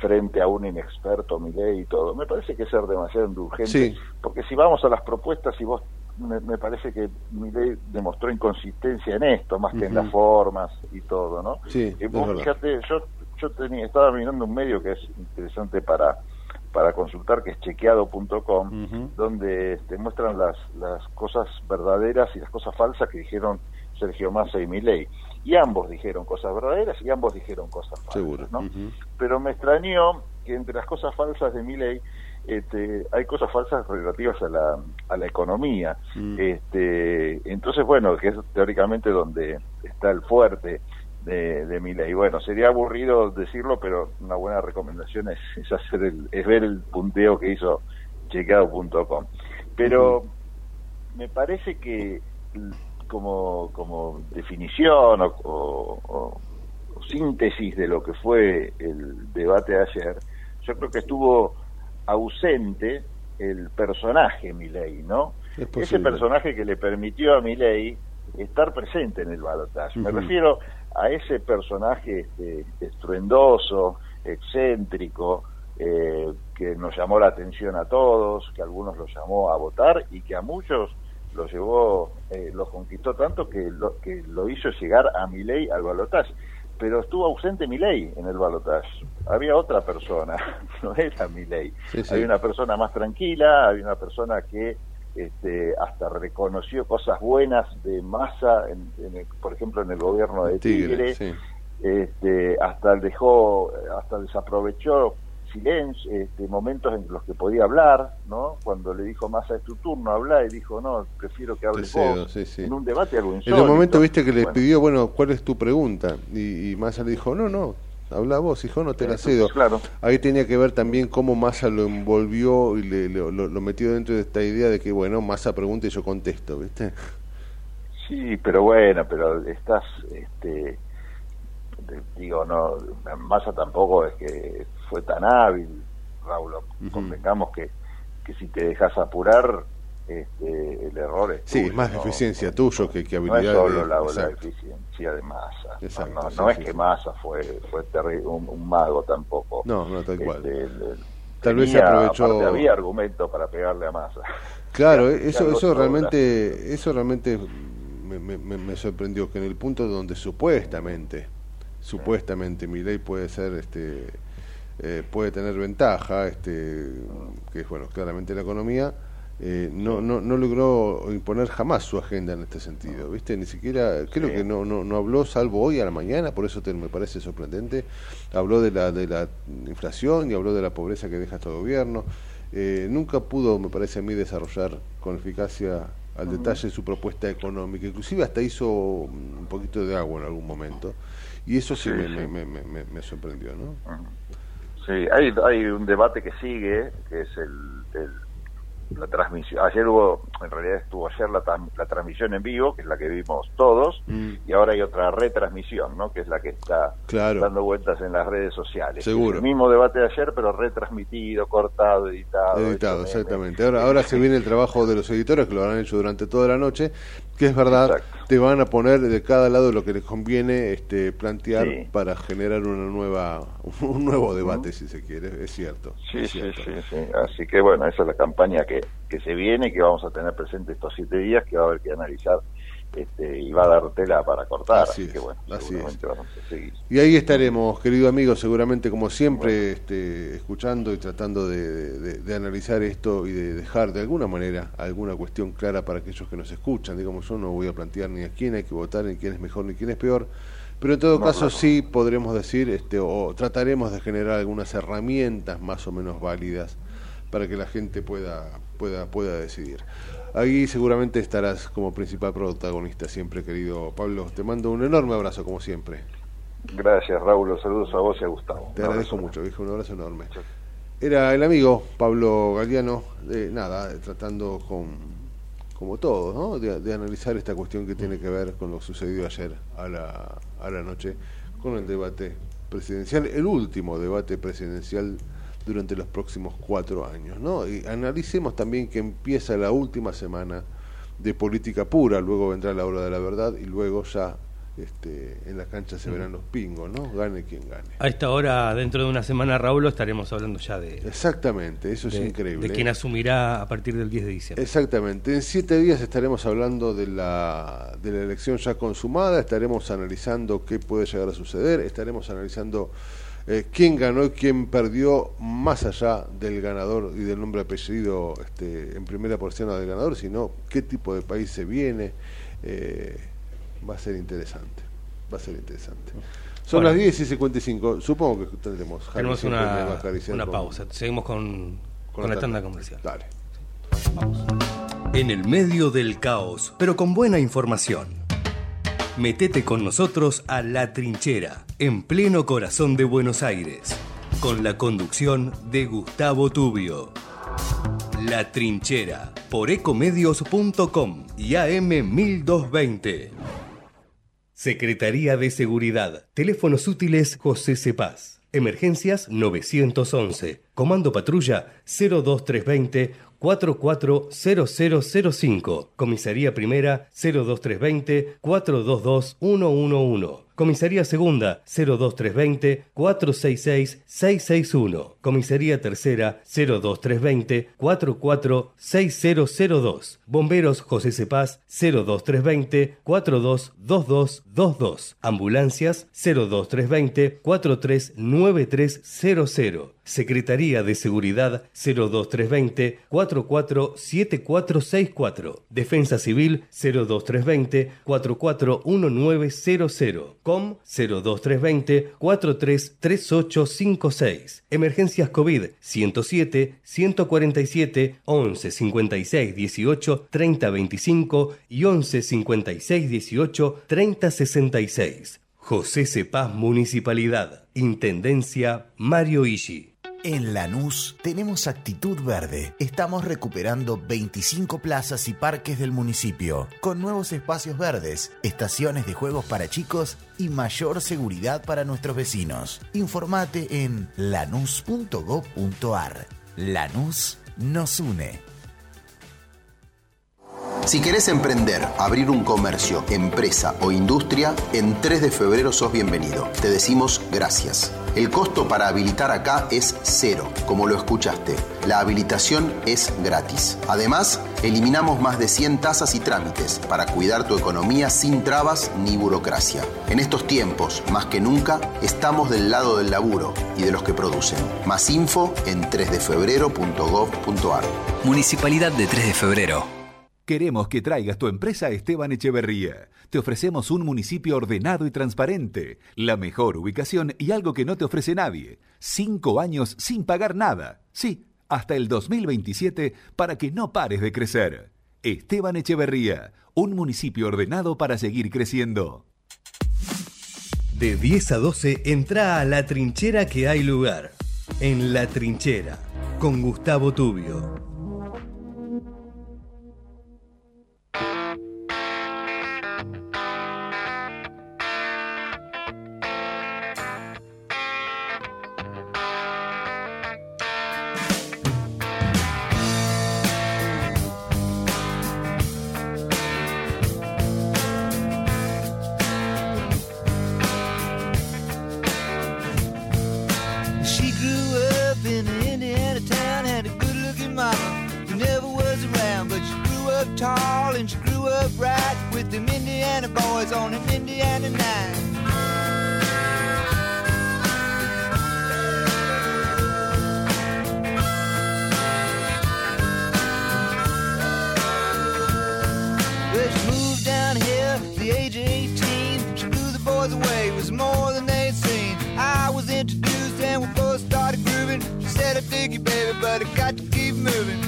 frente a un inexperto Milei y todo. Me parece que ser demasiado indulgente, porque si vamos a las propuestas, y vos, me parece que Milei demostró inconsistencia en esto, más que en las formas y todo, ¿no? Sí, vos fíjate, estaba mirando un medio que es interesante para consultar, que es Chequeado.com, donde muestran las cosas verdaderas y las cosas falsas que dijeron Sergio Massa y Milei. Y ambos dijeron cosas verdaderas y ambos dijeron cosas falsas, seguro, ¿no? Pero me extrañó que entre las cosas falsas de Milei hay cosas falsas relativas a la economía. Entonces, bueno, que es teóricamente donde está el fuerte de Milei. Bueno, sería aburrido decirlo, pero una buena recomendación es hacer es ver el punteo que hizo Chequeado.com. Pero me parece que como definición o síntesis de lo que fue el debate de ayer, yo creo que estuvo ausente el personaje Milei, ¿no? Ese personaje que le permitió a Milei estar presente en el balotaje. Me refiero a ese personaje estruendoso, excéntrico, que nos llamó la atención a todos, que a algunos los llamó a votar y que a muchos lo llevó, lo conquistó tanto que lo hizo llegar a Milei al balotaje. Pero estuvo ausente Milei en el balotaje. Había otra persona, no era Milei. Hay una persona más tranquila, hay una persona que hasta reconoció cosas buenas de Massa, por ejemplo, en el gobierno de Tigre. Hasta desaprovechó silencio, momentos en los que podía hablar, ¿no? Cuando le dijo Massa, es tu turno, habla, y dijo, no, prefiero que hables vos. En un debate algo insólito. En el momento, viste, que le pidió, bueno, ¿cuál es tu pregunta? Y Massa le dijo, no, habla vos, hijo, no te la cedo. Claro. Ahí tenía que ver también cómo Massa lo envolvió y lo metió dentro de esta idea de que, bueno, Massa pregunta y yo contesto, ¿viste? Sí, pero bueno, pero estás, digo, no, Massa tampoco es que fue tan hábil, Raúl. Convengamos que si te dejas apurar, el error es tuyo, es más eficiencia, ¿no? Tuyo que habilidad. No es solo la eficiencia de Massa. Exacto, no es que Massa fue un mago tampoco. No, tal cual. Tal vez se aprovechó. Aparte, había argumento para pegarle a Massa. Claro, eso realmente me sorprendió, que en el punto donde supuestamente Milei puede ser puede tener ventaja, que es, bueno, claramente la economía, no logró imponer jamás su agenda en este sentido, ¿viste? Ni siquiera, creo que no habló, salvo hoy a la mañana, por eso me parece sorprendente. Habló de la inflación y habló de la pobreza que deja este gobierno. Nunca pudo, me parece a mí, desarrollar con eficacia al detalle su propuesta económica. Inclusive hasta hizo un poquito de agua en algún momento, y eso me sorprendió, ¿no? Sí, hay un debate que sigue, que es el la transmisión, ayer hubo, en realidad estuvo ayer la transmisión en vivo, que es la que vimos todos, y ahora hay otra retransmisión, ¿no? Que es la que está dando vueltas en las redes sociales. Seguro. El mismo debate de ayer, pero retransmitido, cortado, editado. Editado, exactamente. Ahora se viene el trabajo de los editores, que lo habrán hecho durante toda la noche, que es verdad, exacto, te van a poner de cada lado lo que les conviene plantear para generar una nueva, un nuevo debate, si se quiere, es cierto. Sí, es cierto. Sí. Así que bueno, esa es la campaña que se viene y que vamos a tener presente estos 7 días, que va a haber que analizar y va a dar tela para cortar, así que bueno, seguramente vamos a seguir. Y ahí estaremos, querido amigo, seguramente como siempre, bueno, escuchando y tratando de analizar esto y de dejar de alguna manera alguna cuestión clara para aquellos que nos escuchan. Digamos, yo no voy a plantear ni a quién hay que votar, ni quién es mejor, ni quién es peor, pero en todo caso sí podremos decir, o trataremos de generar algunas herramientas más o menos válidas para que la gente pueda decidir. Ahí seguramente estarás como principal protagonista siempre, querido Pablo. Te mando un enorme abrazo, como siempre. Gracias, Raúl. Los saludos a vos y a Gustavo. Te agradezco mucho, viejo. Un abrazo enorme. Sí. Era el amigo Pablo Galeano, tratando como todos, ¿no? De analizar esta cuestión que tiene que ver con lo sucedido ayer a la noche, con el debate presidencial, el último debate presidencial durante los próximos 4 años, ¿no? Y analicemos también que empieza la última semana de política pura, luego vendrá la hora de la verdad y luego ya en la cancha se verán los pingos, ¿no? Gane quien gane. A esta hora, dentro de una semana, Raúl, estaremos hablando ya de... Exactamente, eso es increíble. De quien asumirá a partir del 10 de diciembre. Exactamente, en 7 días estaremos hablando de la elección ya consumada, estaremos analizando qué puede llegar a suceder, estaremos analizando quién ganó y quién perdió, más allá del ganador y del nombre apellido en primera porción del ganador, sino qué tipo de país se viene. Va a ser interesante. Son las 10:55, supongo que tendremos. Tenemos una pausa, seguimos con la tanda comercial. Dale. Pausa. En el medio del caos, pero con buena información. Metete con nosotros a La Trinchera, en pleno corazón de Buenos Aires, con la conducción de Gustavo Tubio. La Trinchera, por Ecomedios.com y AM 1220. Secretaría de Seguridad. Teléfonos útiles José Cepaz. Emergencias 911. Comando Patrulla 02320 440005. Comisaría Primera 02320 422111. Comisaría Segunda 02320 466 661. Comisaría Tercera 02320 446002. Bomberos José Cepaz 02320 422222. Ambulancias 02320 439300. Secretaría de Seguridad 02320 447464. Defensa Civil 02320 441900. COM 02320 433856. Emergencias COVID 107 147 11 56 18 30 25 y 11 56 18 30 66. José Cepaz, Municipalidad. Intendencia Mario Ishi. En Lanús tenemos actitud verde. Estamos recuperando 25 plazas y parques del municipio, con nuevos espacios verdes, estaciones de juegos para chicos y mayor seguridad para nuestros vecinos. Informate en lanús.gov.ar. Lanús nos une. Si querés emprender, abrir un comercio, empresa o industria, en 3 de febrero sos bienvenido. Te decimos gracias. El costo para habilitar acá es cero, como lo escuchaste. La habilitación es gratis. Además, eliminamos más de 100 tasas y trámites para cuidar tu economía sin trabas ni burocracia. En estos tiempos, más que nunca, estamos del lado del laburo y de los que producen. Más info en 3defebrero.gov.ar. Municipalidad de 3 de Febrero. Queremos que traigas tu empresa a Esteban Echeverría. Te ofrecemos un municipio ordenado y transparente, la mejor ubicación y algo que no te ofrece nadie. 5 años sin pagar nada. Sí, hasta el 2027 para que no pares de crecer. Esteban Echeverría, un municipio ordenado para seguir creciendo. De 10 a 12, entra a La Trinchera, que hay lugar. En La Trinchera, con Gustavo Tubio. tall and she grew up right with them Indiana boys on an Indiana night. Well, she moved down here at the age of 18. She blew the boys away, it was more than they'd seen. I was introduced and we both started grooving. She said, I dig you, baby, but I got to keep moving.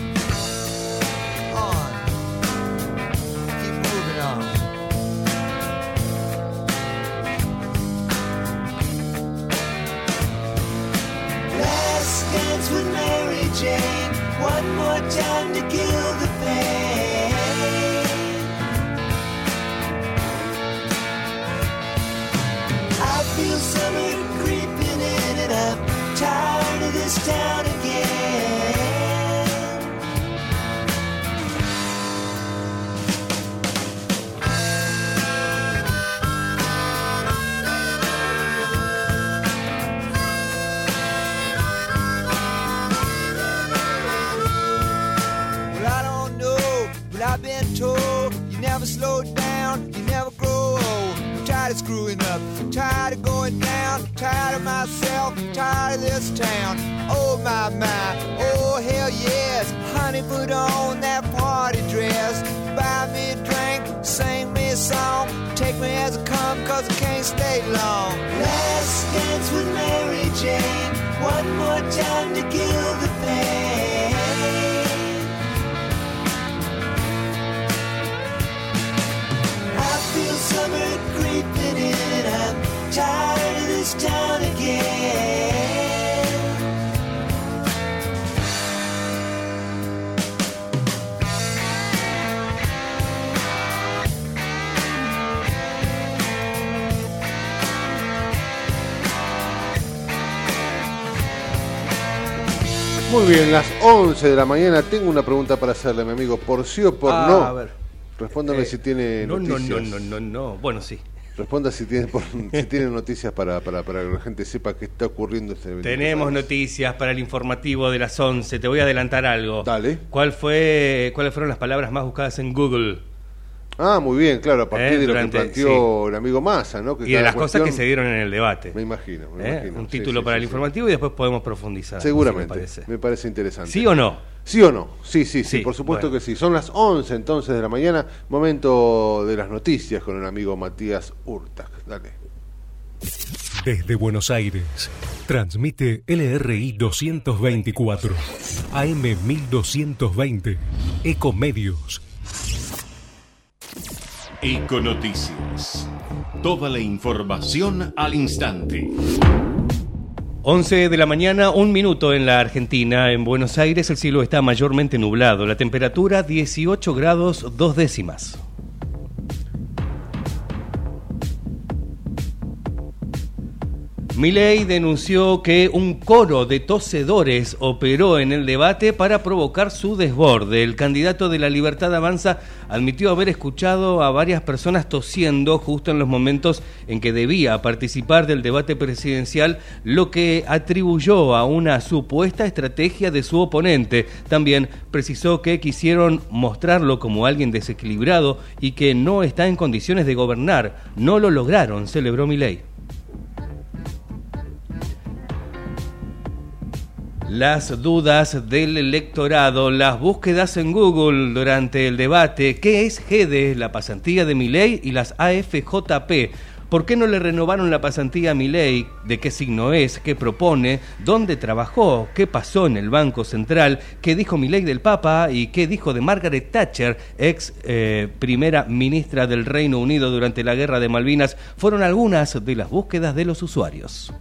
Let's dance with Mary Jane. One more time to kill the pain. I feel summer creeping in and I'm tired of this town again. I've been told, you never slow down, you never grow old. I'm tired of screwing up, I'm tired of going down, I'm tired of myself, I'm tired of this town. Oh my, my, oh hell yes. Honey, put on that party dress. Buy me a drink, sing me a song. Take me as I come, cause I can't stay long. Let's dance with Mary Jane. One more time to kill the pain. Feel summer creeping in and I'm tired of this town again. Muy bien, las 11 de la mañana. Tengo una pregunta para hacerle, mi amigo. ¿Por sí o por no? A ver. Respóndame si tiene noticias. No. Bueno, sí. Responda si tiene, si tiene noticias para que la gente sepa qué está ocurriendo este evento. Tenemos noticias para el informativo de las 11. Te voy a adelantar algo. Dale. ¿Cuáles fueron las palabras más buscadas en Google? Ah, muy bien, claro. A partir de lo que planteó el amigo Massa, ¿no? Que y de las cosas que se dieron en el debate. Me imagino. Un título para el informativo y después podemos profundizar. Seguramente. Me parece interesante. ¿Sí o no? ¿Sí o no? Sí, por supuesto bueno. Que sí. Son las 11 entonces de la mañana, momento de las noticias con el amigo Matías Urtac. Dale. Desde Buenos Aires, transmite LRI 224, AM 1220, Ecomedios. Econoticias. Toda la información al instante. 11 de la mañana, 1 minuto en la Argentina. En Buenos Aires el cielo está mayormente nublado. La temperatura 18 grados 2 décimas. Milei denunció que un coro de tosedores operó en el debate para provocar su desborde. El candidato de La Libertad Avanza admitió haber escuchado a varias personas tosiendo justo en los momentos en que debía participar del debate presidencial, lo que atribuyó a una supuesta estrategia de su oponente. También precisó que quisieron mostrarlo como alguien desequilibrado y que no está en condiciones de gobernar. No lo lograron, celebró Milei. Las dudas del electorado, las búsquedas en Google durante el debate, ¿qué es GDE, la pasantía de Milei y las AFJP? ¿Por qué no le renovaron la pasantía a Milei? ¿De qué signo es? ¿Qué propone? ¿Dónde trabajó? ¿Qué pasó en el Banco Central? ¿Qué dijo Milei del Papa? ¿Y qué dijo de Margaret Thatcher, ex primera ministra del Reino Unido durante la Guerra de Malvinas? Fueron algunas de las búsquedas de los usuarios.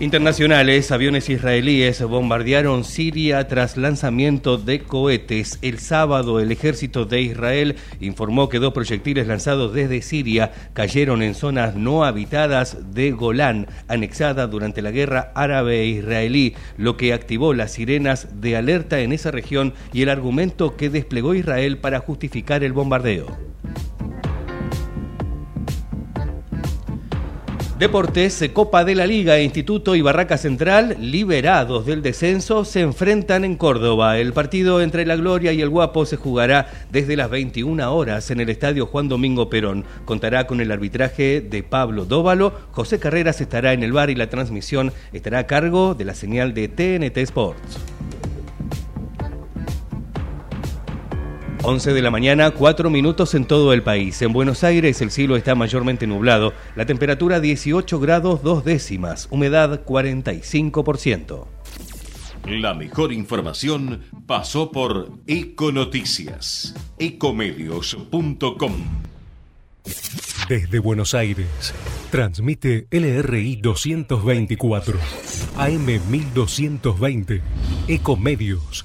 Internacionales, aviones israelíes bombardearon Siria tras lanzamiento de cohetes. El sábado, el ejército de Israel informó que 2 proyectiles lanzados desde Siria cayeron en zonas no habitadas de Golán, anexada durante la guerra árabe-israelí, lo que activó las sirenas de alerta en esa región y el argumento que desplegó Israel para justificar el bombardeo. Deportes, Copa de la Liga, Instituto y Barraca Central, liberados del descenso, se enfrentan en Córdoba. El partido entre La Gloria y El Guapo se jugará desde las 21 horas en el Estadio Juan Domingo Perón. Contará con el arbitraje de Pablo Dóvalo. José Carreras estará en el bar y la transmisión estará a cargo de la señal de TNT Sports. 11 de la mañana, 4 minutos en todo el país. En Buenos Aires el cielo está mayormente nublado. La temperatura 18 grados 2 décimas, humedad 45%. La mejor información pasó por Econoticias, Ecomedios.com. Desde Buenos Aires, transmite LRI 224, AM 1220, Ecomedios.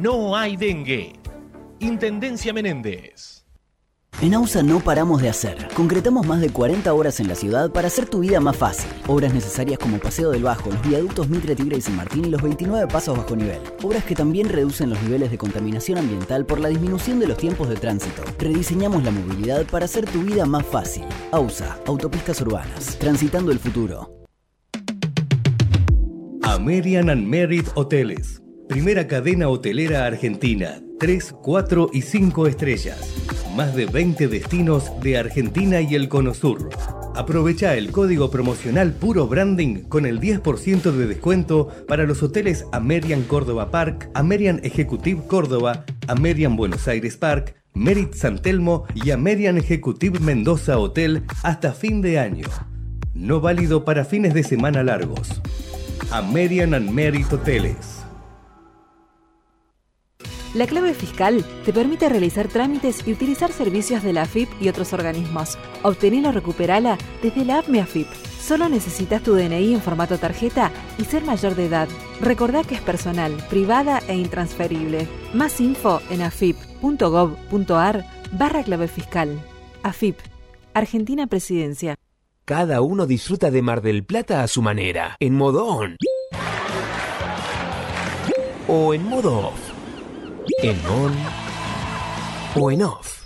no hay dengue. Intendencia Menéndez. En AUSA no paramos de hacer. Concretamos más de 40 horas en la ciudad para hacer tu vida más fácil. Obras necesarias como Paseo del Bajo, los viaductos Mitre, Tigre y San Martín y los 29 pasos bajo nivel. Obras que también reducen los niveles de contaminación ambiental por la disminución de los tiempos de tránsito. Rediseñamos la movilidad para hacer tu vida más fácil. AUSA, Autopistas Urbanas, transitando el futuro. American and Merit Hoteles, primera cadena hotelera argentina, 3, 4 y 5 estrellas. Más de 20 destinos de Argentina y el Cono Sur. Aprovecha el código promocional Puro Branding con el 10% de descuento para los hoteles Amerian Córdoba Park, Amerian Ejecutive Córdoba, Amerian Buenos Aires Park, Merit San Telmo y Amerian Ejecutive Mendoza Hotel hasta fin de año. No válido para fines de semana largos. American and Merit Hoteles. La clave fiscal te permite realizar trámites y utilizar servicios de la AFIP y otros organismos. Obtenela o recuperala desde la app Mi AFIP. Solo necesitas tu DNI en formato tarjeta y ser mayor de edad. Recordá que es personal, privada e intransferible. Más info en afip.gov.ar/clave fiscal. AFIP, Argentina Presidencia. Cada uno disfruta de Mar del Plata a su manera, en modo on o en modo off. En on o en off.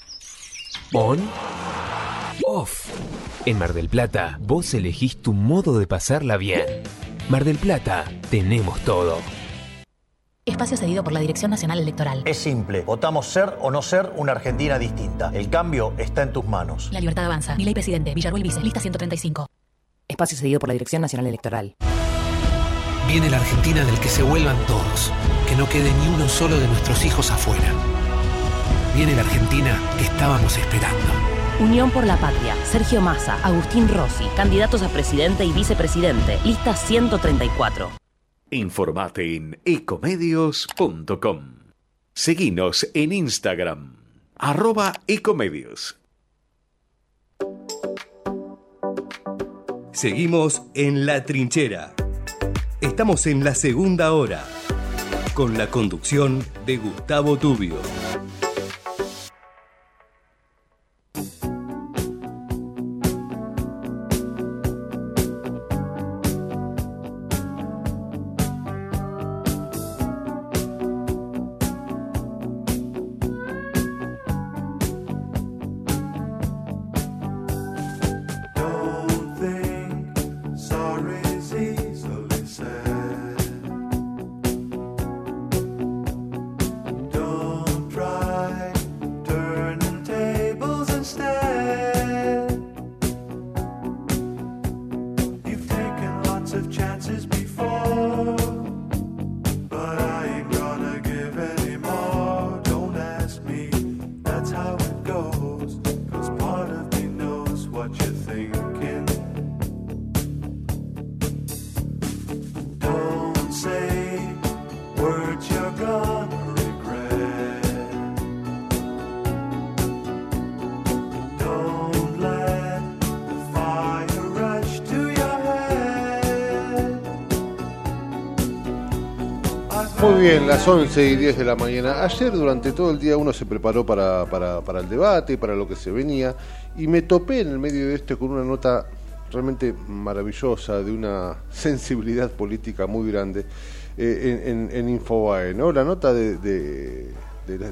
On, off. En Mar del Plata, vos elegís tu modo de pasarla bien. Mar del Plata, tenemos todo. Espacio cedido por la Dirección Nacional Electoral. Es simple, votamos ser o no ser una Argentina distinta. El cambio está en tus manos. La libertad avanza. Milei presidente, Villarruel vice, lista 135. Espacio cedido por la Dirección Nacional Electoral. Viene la Argentina del que se vuelvan todos, que no quede ni uno solo de nuestros hijos afuera. Viene la Argentina que estábamos esperando. Unión por la Patria, Sergio Massa, Agustín Rossi, candidatos a presidente y vicepresidente, lista 134. Informate en ecomedios.com. Seguinos en Instagram, @ecomedios. Seguimos en La Trinchera. Estamos en la segunda hora, con la conducción de Gustavo Tubio. Muy bien, las 11:10 de la mañana. Ayer durante todo el día uno se preparó para el debate, para lo que se venía, y me topé en el medio de esto con una nota realmente maravillosa, de una sensibilidad política muy grande, en Infobae, ¿no? La nota de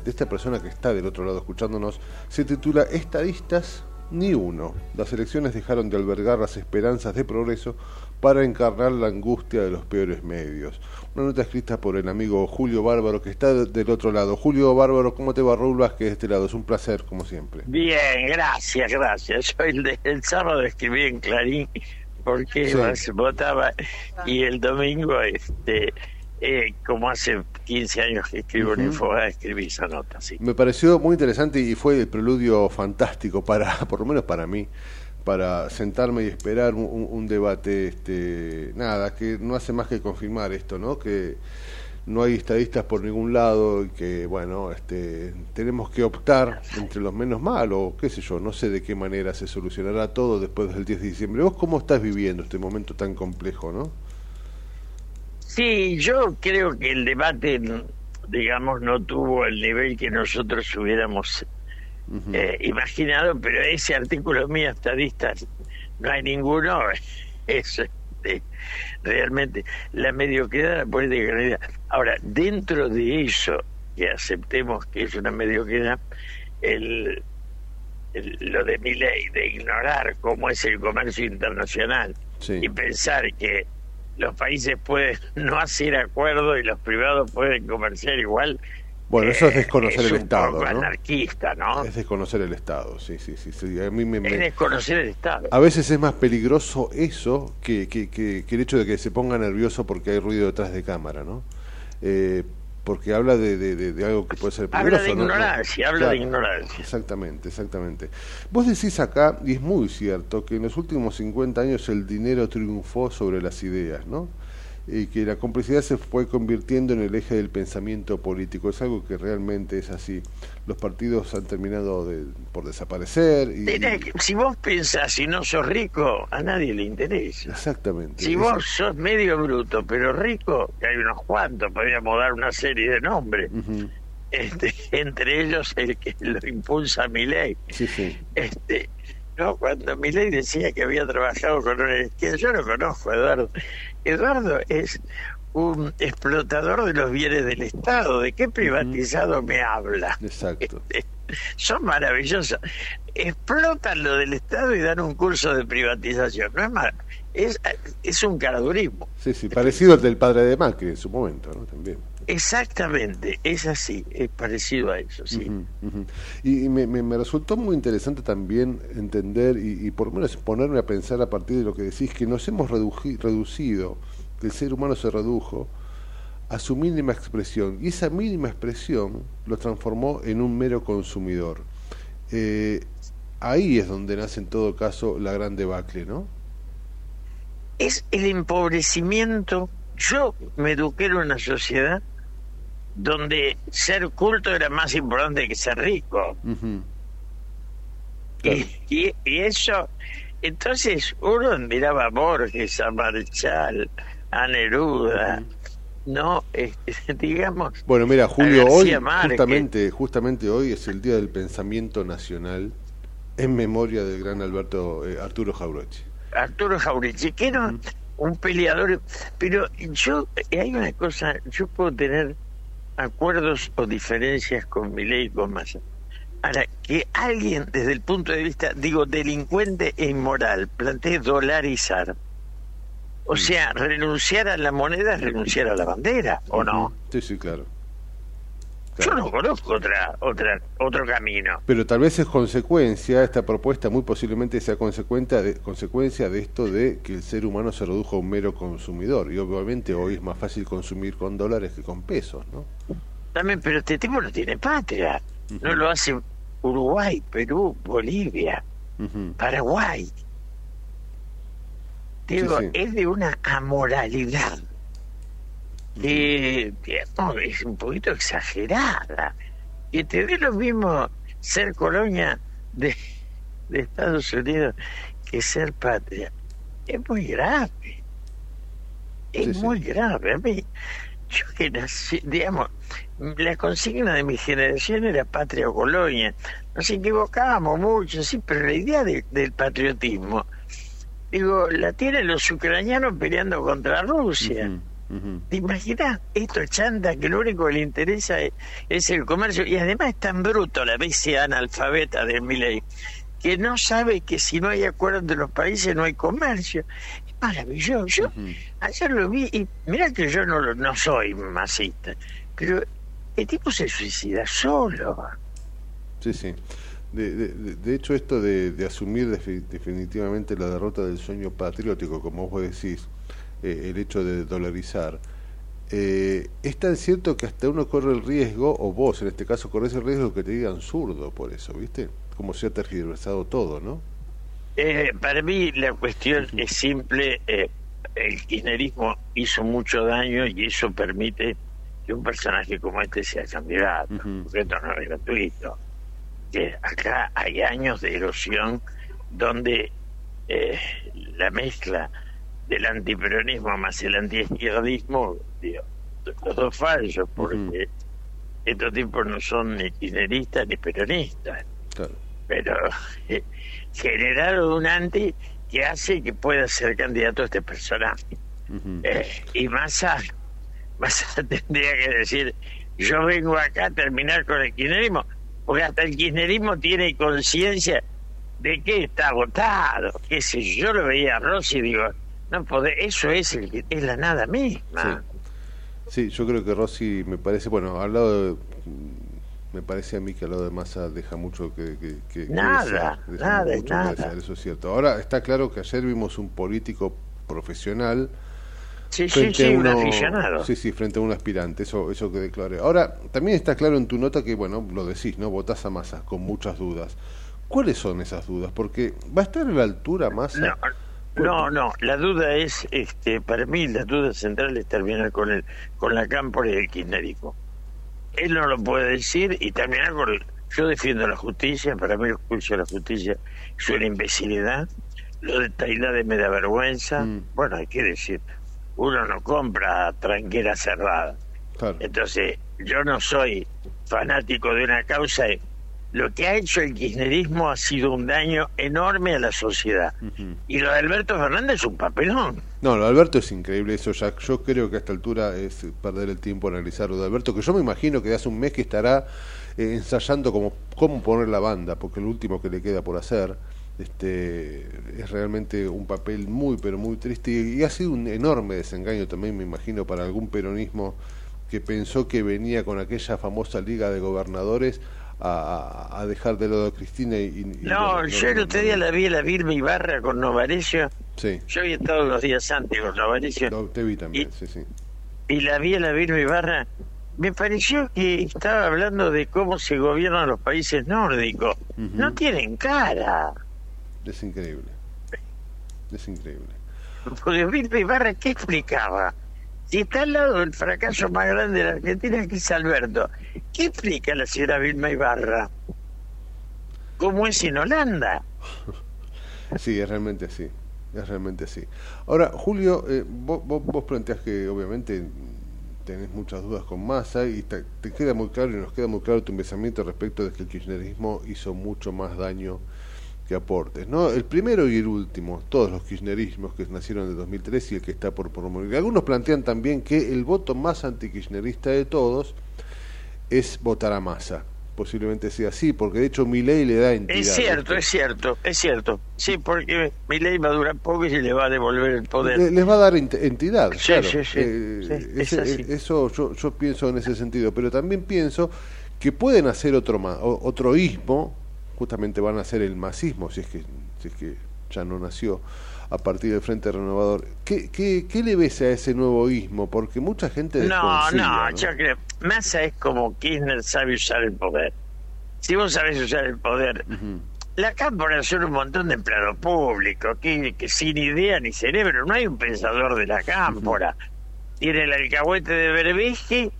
esta persona que está del otro lado escuchándonos se titula "Estadistas, ni uno. Las elecciones dejaron de albergar las esperanzas de progreso para encarnar la angustia de los peores medios". Una nota escrita por el amigo Julio Bárbaro, que está del otro lado. Julio Bárbaro, ¿cómo te va? Raúl Vázquez de este lado, es un placer, como siempre. Bien, gracias, gracias. Yo el sábado escribí en Clarín porque sí, votaba, y el domingo, como hace 15 años que escribo en Infobae, escribí esa nota, sí. Me pareció muy interesante y fue el preludio fantástico para, por lo menos para mí, para sentarme y esperar un debate, nada, que no hace más que confirmar esto, ¿no? Que no hay estadistas por ningún lado y que, bueno, tenemos que optar entre los menos malos, qué sé yo, no sé de qué manera se solucionará todo después del 10 de diciembre. ¿Vos cómo estás viviendo este momento tan complejo, no? Sí, yo creo que el debate, digamos, no tuvo el nivel que nosotros hubiéramos imaginado, pero ese artículo mío, estadistas, no hay ninguno, es realmente la mediocridad de la política. Ahora, dentro de eso, que aceptemos que es una mediocridad, lo de Milei, de ignorar cómo es el comercio internacional, sí, y pensar que los países pueden no hacer acuerdo y los privados pueden comerciar igual. Bueno, eso es desconocer el Estado, ¿no? Es un poco anarquista, ¿no? Es desconocer el Estado, sí. A mí me... Es desconocer el Estado. A veces es más peligroso eso que el hecho de que se ponga nervioso porque hay ruido detrás de cámara, ¿no? Porque habla de algo que puede ser peligroso. Habla de ignorancia, ¿no? Habla, claro, de ignorancia. Exactamente. Vos decís acá, y es muy cierto, que en los últimos 50 años el dinero triunfó sobre las ideas, ¿no? Y que la complicidad se fue convirtiendo en el eje del pensamiento político. Es algo que realmente es así. Los partidos han terminado por desaparecer. Si vos pensás y no sos rico, a nadie le interesa. Exactamente. Si vos sos medio bruto, pero rico, que hay unos cuantos, podríamos dar una serie de nombres. Entre ellos el que lo impulsa a Milei. Sí. No, cuando Milei decía que había trabajado con una izquierda, yo no conozco a Eduardo. Eduardo es un explotador de los bienes del Estado. ¿De qué privatizado me habla? Exacto. Son maravillosos. Explotan lo del Estado y dan un curso de privatización. No es más, es un caradurismo. Sí, parecido al del padre de Macri en su momento, ¿no? También. Exactamente, es así, es parecido a eso, sí. Y me resultó muy interesante también entender y por lo menos ponerme a pensar a partir de lo que decís, que nos hemos reducido, que el ser humano se redujo a su mínima expresión, y esa mínima expresión lo transformó en un mero consumidor. Ahí es donde nace en todo caso la gran debacle, ¿no? Es el empobrecimiento. Yo me eduqué en una sociedad donde ser culto era más importante que ser rico. Claro. Y eso, entonces uno miraba a Borges, a Marchal, a Neruda, no, digamos. Bueno, mira, Julio, hoy justamente hoy es el Día del Pensamiento Nacional en memoria del gran Arturo Jaureche. Arturo Jaureche, que no, un peleador, pero hay una cosa, yo puedo tener acuerdos o diferencias con Milei y con Massa. Ahora, que alguien desde el punto de vista, digo, delincuente e inmoral, plantee dolarizar, o sea, renunciar a la moneda es renunciar a la bandera, ¿o no? Sí, claro. Yo no conozco otro camino. Pero tal vez es consecuencia, esta propuesta muy posiblemente sea consecuencia de esto de que el ser humano se redujo a un mero consumidor. Y obviamente hoy es más fácil consumir con dólares que con pesos, ¿no? También, pero este tipo no tiene patria. No lo hace Uruguay, Perú, Bolivia, Paraguay. Digo, es de una amoralidad. Es un poquito exagerada, y te ve lo mismo ser colonia de Estados Unidos que ser patria. Es muy grave, a mí Yo que nací, digamos, la consigna de mi generación era patria o colonia. Nos equivocábamos mucho, sí, pero la idea del patriotismo, digo, la tienen los ucranianos peleando contra Rusia. ¿Te imaginas? Esto chanta que lo único que le interesa es el comercio. Y además es tan bruto la bestia analfabeta de Milei, que no sabe que si no hay acuerdo entre los países no hay comercio. Es maravilloso. Yo ayer lo vi, y mirá que yo no soy masista, pero el tipo se suicida solo. Sí, sí. De hecho, esto de asumir definitivamente la derrota del sueño patriótico, como vos decís, el hecho de dolarizar, es tan cierto que hasta uno corre el riesgo, o vos en este caso corres el riesgo que te digan zurdo por eso, ¿viste? Como se ha tergiversado todo, ¿no? Para mí la cuestión es simple. El kirchnerismo hizo mucho daño y eso permite que un personaje como este sea candidato, porque esto no es gratuito. Que acá hay años de erosión donde la mezcla del antiperonismo más el antiizquierdismo, los dos fallos, porque estos tipos no son ni kirchneristas ni peronistas, claro. Pero generaron un anti que hace que pueda ser candidato a este personaje. Y Massa tendría que decir: yo vengo acá a terminar con el kirchnerismo, porque hasta el kirchnerismo tiene conciencia de que está agotado. Que si yo lo veía a Rossi, digo, no podés, eso es la nada misma. Sí, yo creo que Rossi, me parece, bueno, al lado de, me parece a mí que al lado de Massa deja mucho que nada, desear, nada. Desear, eso es cierto. Ahora, está claro que ayer vimos un político profesional. Un aficionado. Sí, frente a un aspirante, eso que declaré. Ahora, también está claro en tu nota que, bueno, lo decís, ¿no? Votás a Massa con muchas dudas. ¿Cuáles son esas dudas? Porque ¿va a estar a la altura Massa? No, la duda es, para mí la duda central es terminar con la cámpora y el kirchnerismo. Él no lo puede decir, y terminar con... Yo defiendo la justicia, para mí el juicio de la justicia es una imbecilidad. Lo de Tailade me da vergüenza. Bueno, hay que decir... Uno no compra tranquera cerrada. Claro. Entonces, yo no soy fanático de una causa. Lo que ha hecho el kirchnerismo ha sido un daño enorme a la sociedad. Y lo de Alberto Fernández es un papelón. No, lo de Alberto es increíble. Eso ya, yo creo que a esta altura es perder el tiempo analizar lo de Alberto, que yo me imagino que de hace un mes que estará ensayando cómo poner la banda, porque el último que le queda por hacer... es realmente un papel muy pero muy triste, y ha sido un enorme desengaño también, me imagino, para algún peronismo que pensó que venía con aquella famosa liga de gobernadores a dejar de lado a Cristina y no, yo el otro día la vi, la Vilma Ibarra con Novaresio. Sí. Yo había estado los días antes con Novaresio. Te vi también, sí. Y la vi a la Vilma Ibarra, me pareció que estaba hablando de cómo se gobiernan los países nórdicos. No tienen cara. Es increíble. Porque Vilma Ibarra, ¿qué explicaba? Si está al lado del fracaso más grande de la Argentina, que es Alberto, ¿qué explica la señora Vilma Ibarra? ¿Cómo es en Holanda? Sí, es realmente así. Ahora, Julio, vos planteás que obviamente tenés muchas dudas con Massa, y te queda muy claro, y nos queda muy claro tu pensamiento respecto de que el kirchnerismo hizo mucho más daño que aportes, ¿no? El primero y el último, todos los kirchnerismos que nacieron de 2003 y el que está por morir. Algunos plantean también que el voto más antikirchnerista de todos es votar a Massa. Posiblemente sea así, porque de hecho Milei le da entidad. Es cierto. Sí, porque Milei va a durar poco y se le va a devolver el poder. Les va a dar entidad, sí, claro. Sí. Eso yo pienso en ese sentido, pero también pienso que pueden hacer otro ismo. Justamente van a hacer el masismo, si es que ya no nació, a partir del Frente Renovador. ¿Qué le ves a ese nuevo ismo? Porque mucha gente desconfía. No, yo creo. Massa es como Kirchner, sabe usar el poder. Si vos sabés usar el poder, la cámpora son un montón de empleados públicos, que sin idea ni cerebro, no hay un pensador de la cámpora. Tiene el alcahuete de Berbeci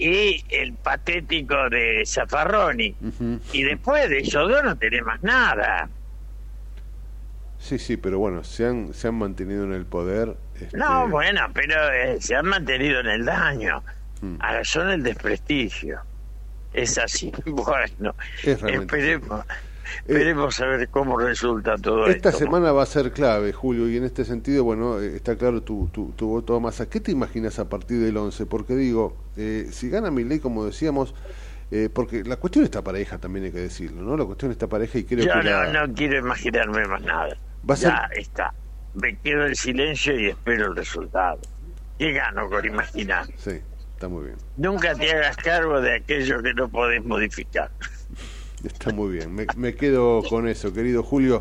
y el patético de Zaffarroni. Y después de ellos dos no tenés más nada. Sí, sí, pero bueno, se han mantenido en el poder. No, bueno, pero se han mantenido en el daño. Ahora son el desprestigio. Es así. Bueno, esperemos a ver cómo resulta todo esto. Esta semana va a ser clave, Julio, y en este sentido, bueno, está claro tu voto a Massa. ¿Qué te imaginas a partir del 11? Porque digo, si gana Milei, como decíamos, porque la cuestión está pareja, también hay que decirlo, ¿no? La cuestión está pareja y creo que... No quiero imaginarme más nada. Ya está. Me quedo en silencio y espero el resultado. ¿Qué gano con imaginar? Sí, está muy bien. Nunca te hagas cargo de aquello que no podés modificar. Está muy bien, me quedo con eso, querido Julio.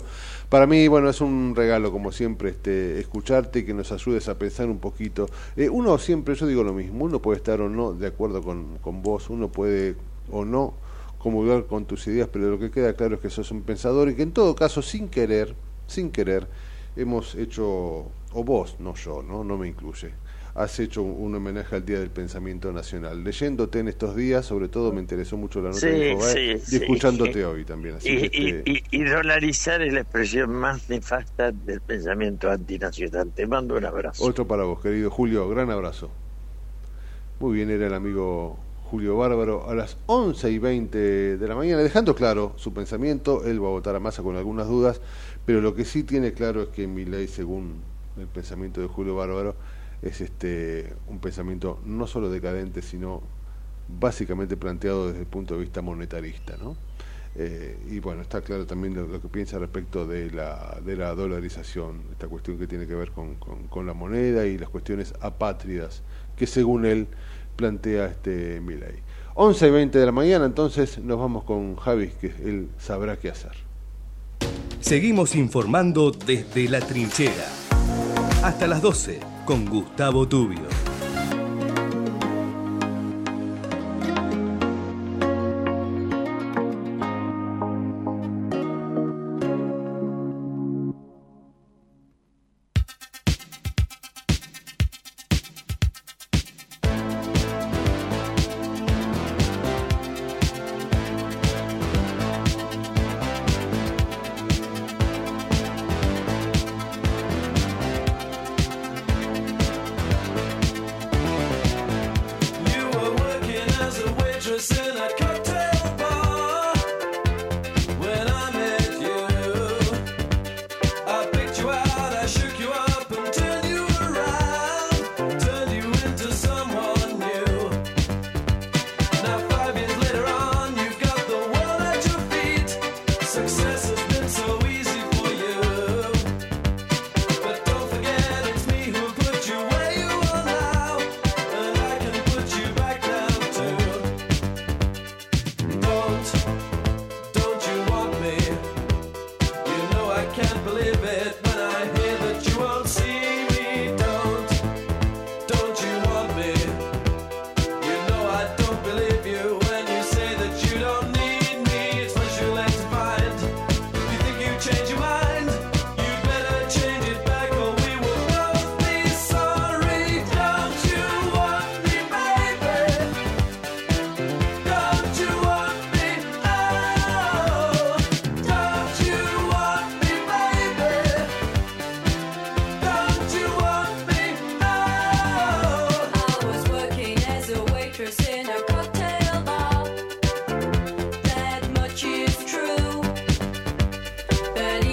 Para mí, bueno, es un regalo, como siempre, escucharte y que nos ayudes a pensar un poquito. Uno siempre, yo digo lo mismo, uno puede estar o no de acuerdo con vos, uno puede o no comulgar con tus ideas, pero lo que queda claro es que sos un pensador y que en todo caso, sin querer, hemos hecho, o vos, no yo, no me incluye, has hecho un homenaje al Día del Pensamiento Nacional. Leyéndote en estos días, sobre todo me interesó mucho la nota de Jovaer, y escuchándote hoy también. Así y dolarizar es la expresión más nefasta del pensamiento antinacional. Te mando un abrazo. Otro para vos, querido Julio, gran abrazo. Muy bien, era el amigo Julio Bárbaro, a las 11:20 de la mañana, dejando claro su pensamiento. Él va a votar a Massa con algunas dudas, pero lo que sí tiene claro es que Milei, según el pensamiento de Julio Bárbaro, es un pensamiento no solo decadente, sino básicamente planteado desde el punto de vista monetarista, ¿no? Y bueno, está claro también lo que piensa respecto de la dolarización, esta cuestión que tiene que ver con la moneda y las cuestiones apátridas que, según él, plantea Milei. 11:20 de la mañana, entonces nos vamos con Javi, que él sabrá qué hacer. Seguimos informando desde la trinchera. Hasta las 12 con Gustavo Tubio.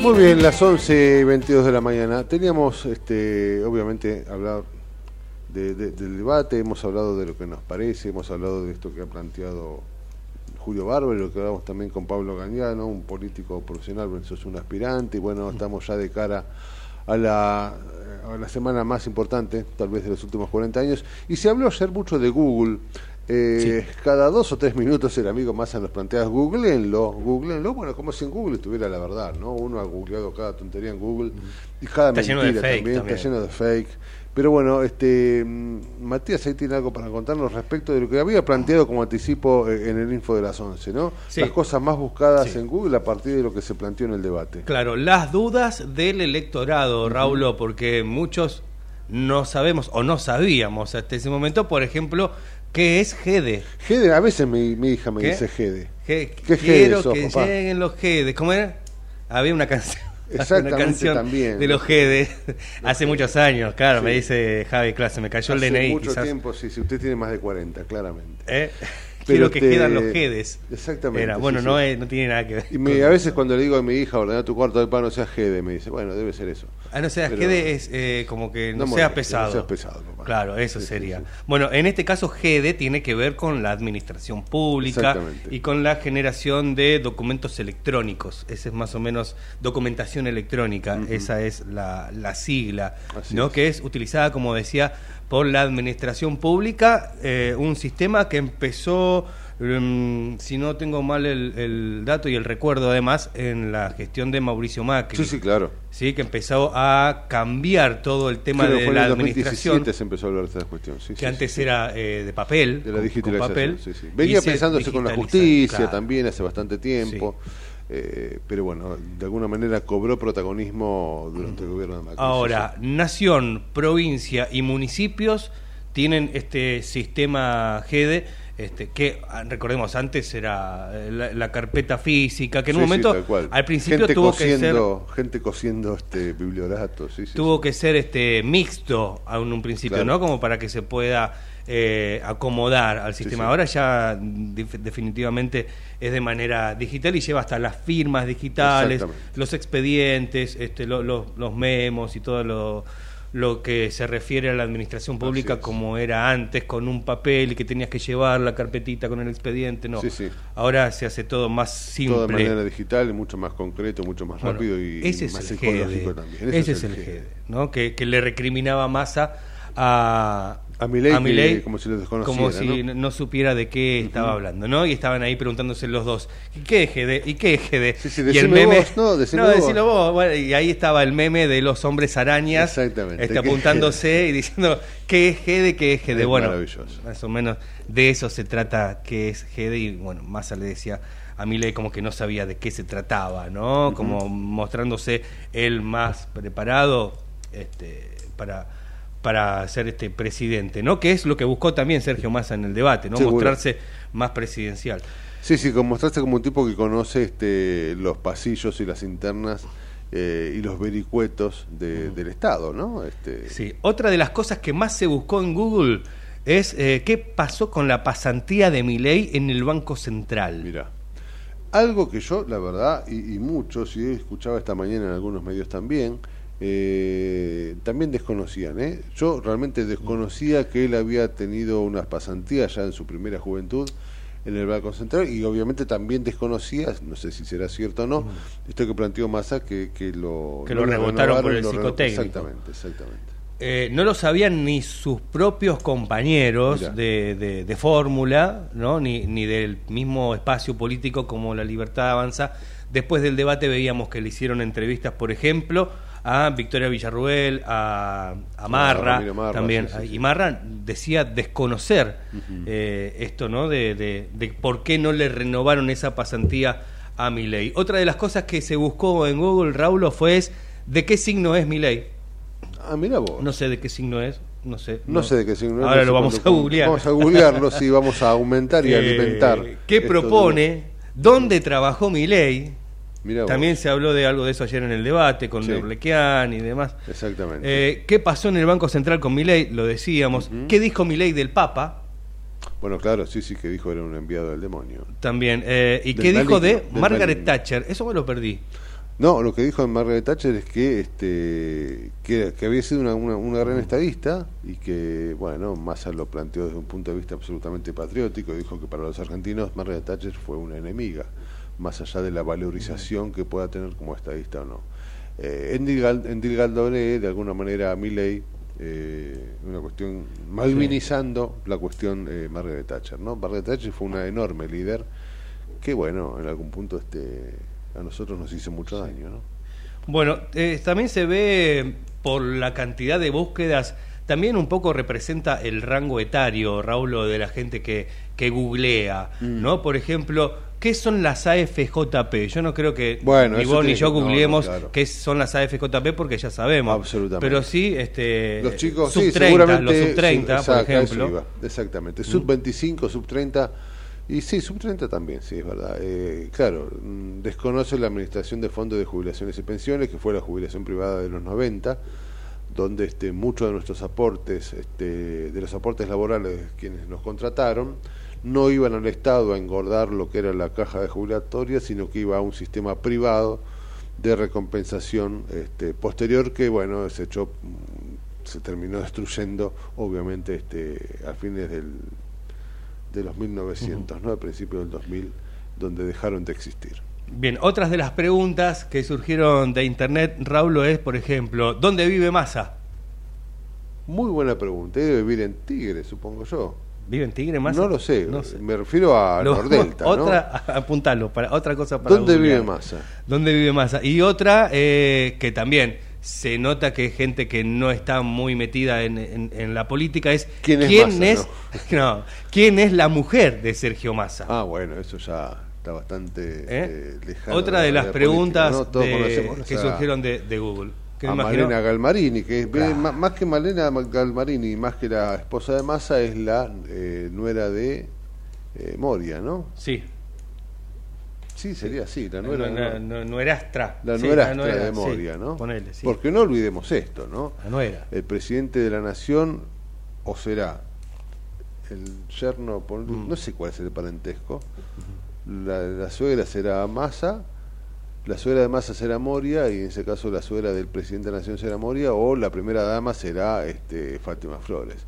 Muy bien, las 11:22 de la mañana. Teníamos, obviamente, hablar del debate, hemos hablado de lo que nos parece, hemos hablado de esto que ha planteado Julio Bárbaro, lo que hablamos también con Pablo Galeano, un político profesional, es un aspirante, y bueno, estamos ya de cara a la semana más importante, tal vez de los últimos 40 años, y se habló ayer mucho de Google. Sí. Cada 2 o 3 minutos el amigo Massa nos plantea: googleenlo, bueno, como si en Google estuviera la verdad, ¿no? Uno ha googleado cada tontería en Google y cada mentira también está lleno de fake. Pero bueno, Matías ahí tiene algo para contarnos respecto de lo que había planteado como anticipo en el info de las 11, ¿no? Sí. Las cosas más buscadas en Google a partir de lo que se planteó en el debate. Claro, las dudas del electorado, Raúl, porque muchos no sabemos o no sabíamos hasta ese momento, por ejemplo, ¿qué es GDE? GDE, a veces mi hija me dice GDE. ¿Qué quiero GDE sos, que papá? Lleguen los GDE. ¿Cómo era? Había una canción. Exactamente, una canción también de los GDE hace muchos años, claro, sí. Me dice Javi, claro, se me cayó hace el DNI. Hace mucho quizás. Tiempo, sí, si usted tiene más de 40, claramente. Pero que quedan los GDEs. Exactamente. Era, bueno, sí, no, sí. No tiene nada que ver. Y a veces cuando le digo a mi hija, ordena tu cuarto del pan, no seas GDE, me dice, bueno, debe ser eso. Ah, no seas GDE es como que no, no seas pesado. No seas pesado, papá. Claro, eso sí, sería. Sí, sí. Bueno, en este caso GDE tiene que ver con la administración pública y con la generación de documentos electrónicos. Ese es más o menos documentación electrónica. Uh-huh. Esa es la sigla, así ¿no? Es. Que es utilizada, como decía, por la administración pública, un sistema que empezó, si no tengo mal el dato y el recuerdo además, en la gestión de Mauricio Macri. Sí, sí, claro. Sí, que empezó a cambiar todo el tema de la administración. En 2017 se empezó a hablar de esta cuestión. Sí, que sí, antes sí, era de papel. De la digitalización. Con papel, sí, sí. Venía pensándose con la justicia, claro, también hace bastante tiempo. Sí. Pero bueno, de alguna manera cobró protagonismo durante el gobierno de Macri. Ahora, nación, provincia y municipios tienen este sistema GDE, que recordemos antes era la carpeta física, que en un momento al principio gente tuvo que ser gente cosiendo biblioratos, tuvo que ser mixto en un principio, claro, ¿no? Como para que se pueda acomodar al sistema. Sí, sí. Ahora ya definitivamente es de manera digital y lleva hasta las firmas digitales, los expedientes, los memos y todo lo que se refiere a la administración pública como era antes, con un papel y que tenías que llevar la carpetita con el expediente. No, sí, sí. Ahora se hace todo más simple. Todo de manera digital, mucho más concreto, mucho más rápido y más ecológico también. Ese es el GDE, ¿no? que le recriminaba Massa a Milei, como si lo desconociera, como si no supiera de qué estaba hablando, ¿no? Y estaban ahí preguntándose los dos, ¿qué es GDE? ¿Y qué es GDE? Sí, sí, y el meme, vos, no, decilo vos. Bueno, y ahí estaba el meme de los hombres arañas, exactamente, apuntándose y diciendo, ¿qué es GDE? ¿Qué es GDE? Es bueno, maravilloso. Más o menos de eso se trata, ¿qué es GDE? Y bueno, Massa le decía a Milei como que no sabía de qué se trataba, ¿no? Uh-huh. Como mostrándose el más preparado para ser presidente, ¿no? Que es lo que buscó también Sergio Massa en el debate, ¿no? Sí, mostrarse más presidencial. Sí, sí, mostrarse como un tipo que conoce los pasillos y las internas y los vericuetos del Estado, ¿no? Sí, otra de las cosas que más se buscó en Google es qué pasó con la pasantía de Milei en el Banco Central. Mirá, algo que yo, la verdad, y muchos, y escuchaba esta mañana en algunos medios también, también desconocían, yo realmente desconocía que él había tenido unas pasantías ya en su primera juventud en el Banco Central, y obviamente también desconocía, no sé si será cierto o no, esto que planteó Massa, que lo rebotaron por el psicotécnico. Exactamente. No lo sabían ni sus propios compañeros de fórmula, ¿no? ni del mismo espacio político como La Libertad Avanza. Después del debate veíamos que le hicieron entrevistas, por ejemplo, a Victoria Villarruel, a Marra, también. Sí. Y Marra decía desconocer esto, ¿no? De por qué no le renovaron esa pasantía a Milei. Otra de las cosas que se buscó en Google, Raúl, fue de qué signo es Milei. Ah, mira vos. No sé de qué signo es. No sé de qué signo es. Ahora no lo vamos a googlear. Vamos a googlearlo, sí, vamos a aumentar y alimentar. ¿Qué propone? ¿Dónde trabajó Milei? También se habló de algo de eso ayer en el debate con Lequeán y demás. Exactamente. ¿Qué pasó en el Banco Central con Milei? Lo decíamos. ¿Qué dijo Milei del Papa? Bueno, claro, sí, que dijo era un enviado del demonio. También. ¿Y qué dijo de Margaret Thatcher? Eso me lo perdí. No, lo que dijo de Margaret Thatcher es que que había sido una gran estadista y que, bueno, Massa lo planteó desde un punto de vista absolutamente patriótico. Dijo que para los argentinos Margaret Thatcher fue una enemiga, más allá de la valorización que pueda tener como estadista o no. Endilgaldoné, de alguna manera, a Milei, una cuestión malvinizando la cuestión Margaret Thatcher, ¿no? Margaret Thatcher fue una enorme líder que, bueno, en algún punto a nosotros nos hizo mucho daño, ¿no? Bueno, también se ve por la cantidad de búsquedas, también un poco representa el rango etario, Raúl, de la gente que googlea, ¿no? Por ejemplo, ¿qué son las AFJP? Yo no creo que ni vos ni yo googleemos qué son las AFJP porque ya sabemos. Absolutamente. Pero sí, los chicos, sub 30, seguramente, los sub 30, por ejemplo. Exactamente, sub 25, sub 30. Y sí, sub-30 también, sí, es verdad. Claro, desconoce la administración de fondos de jubilaciones y pensiones, que fue la jubilación privada de los 90, donde muchos de nuestros aportes, de los aportes laborales de quienes nos contrataron, no iban al Estado a engordar lo que era la caja de jubilatoria, sino que iba a un sistema privado de recompensación posterior, que bueno, se terminó destruyendo, obviamente, a fines de los 1900, ¿no? Al principio del 2000, donde dejaron de existir. Bien, otras de las preguntas que surgieron de internet, Raúl, es, por ejemplo, ¿dónde vive Massa? Muy buena pregunta. Debe vivir en Tigre, supongo yo. ¿Vive en Tigre, Massa? No lo sé, no sé. Me refiero a Nordelta, otra, ¿no? Apuntalo, otra cosa para... ¿Dónde vive Massa? ¿Dónde vive Massa? Y otra que también se nota que es gente que no está muy metida en la política, es ¿quién es la mujer de Sergio Massa? Ah, bueno, eso ya... está bastante lejano. Otra de las preguntas, ¿no? Que surgieron de Google. A Malena Galmarini, que es, más que Malena Galmarini, más que la esposa de Massa, es la nuera de Moria, ¿no? Sí. Sí, sería así, la nuera... nuerastra. La nuerastra de Moria, sí, ¿no? Ponele, sí. Porque no olvidemos esto, ¿no? La nuera. El presidente de la nación, o será el yerno, no sé cuál es el parentesco... La suegra será Massa, la suegra de Massa será Moria, y en ese caso la suegra del presidente de la nación será Moria, o la primera dama será Fátima Flores.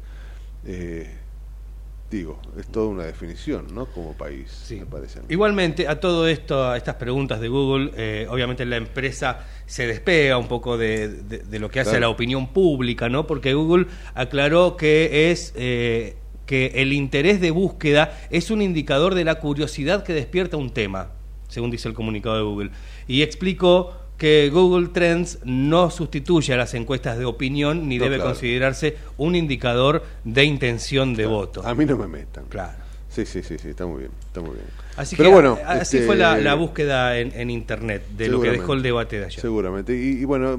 Digo, es toda una definición, ¿no? Como país, sí, me parece. Igualmente, a todo esto, a estas preguntas de Google, obviamente la empresa se despega un poco de lo que hace la opinión pública, ¿no? Porque Google aclaró que es... que el interés de búsqueda es un indicador de la curiosidad que despierta un tema, según dice el comunicado de Google. Y explicó que Google Trends no sustituye a las encuestas de opinión ni debe considerarse un indicador de intención de voto. A mí no me metan. Claro. Sí, está muy bien, está muy bien. Así pero que bueno, así fue la búsqueda en internet de lo que dejó el debate de ayer. Seguramente. Y bueno,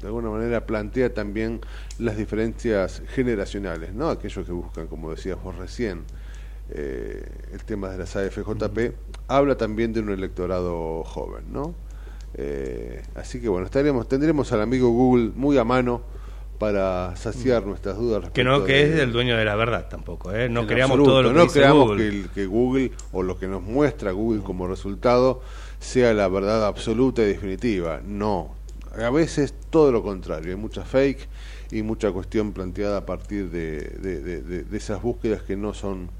de alguna manera plantea también las diferencias generacionales, ¿no? Aquellos que buscan, como decías vos recién, el tema de las AFJP, habla también de un electorado joven, ¿no? Así que bueno, tendremos al amigo Google muy a mano para saciar nuestras dudas. Que no, que es el dueño de la verdad tampoco, ¿eh? No creamos absoluto, todo lo que no dice creamos Google. Que Google, o lo que nos muestra Google como resultado, sea la verdad absoluta y definitiva. No. A veces todo lo contrario, hay mucha fake y mucha cuestión planteada a partir de esas búsquedas que no son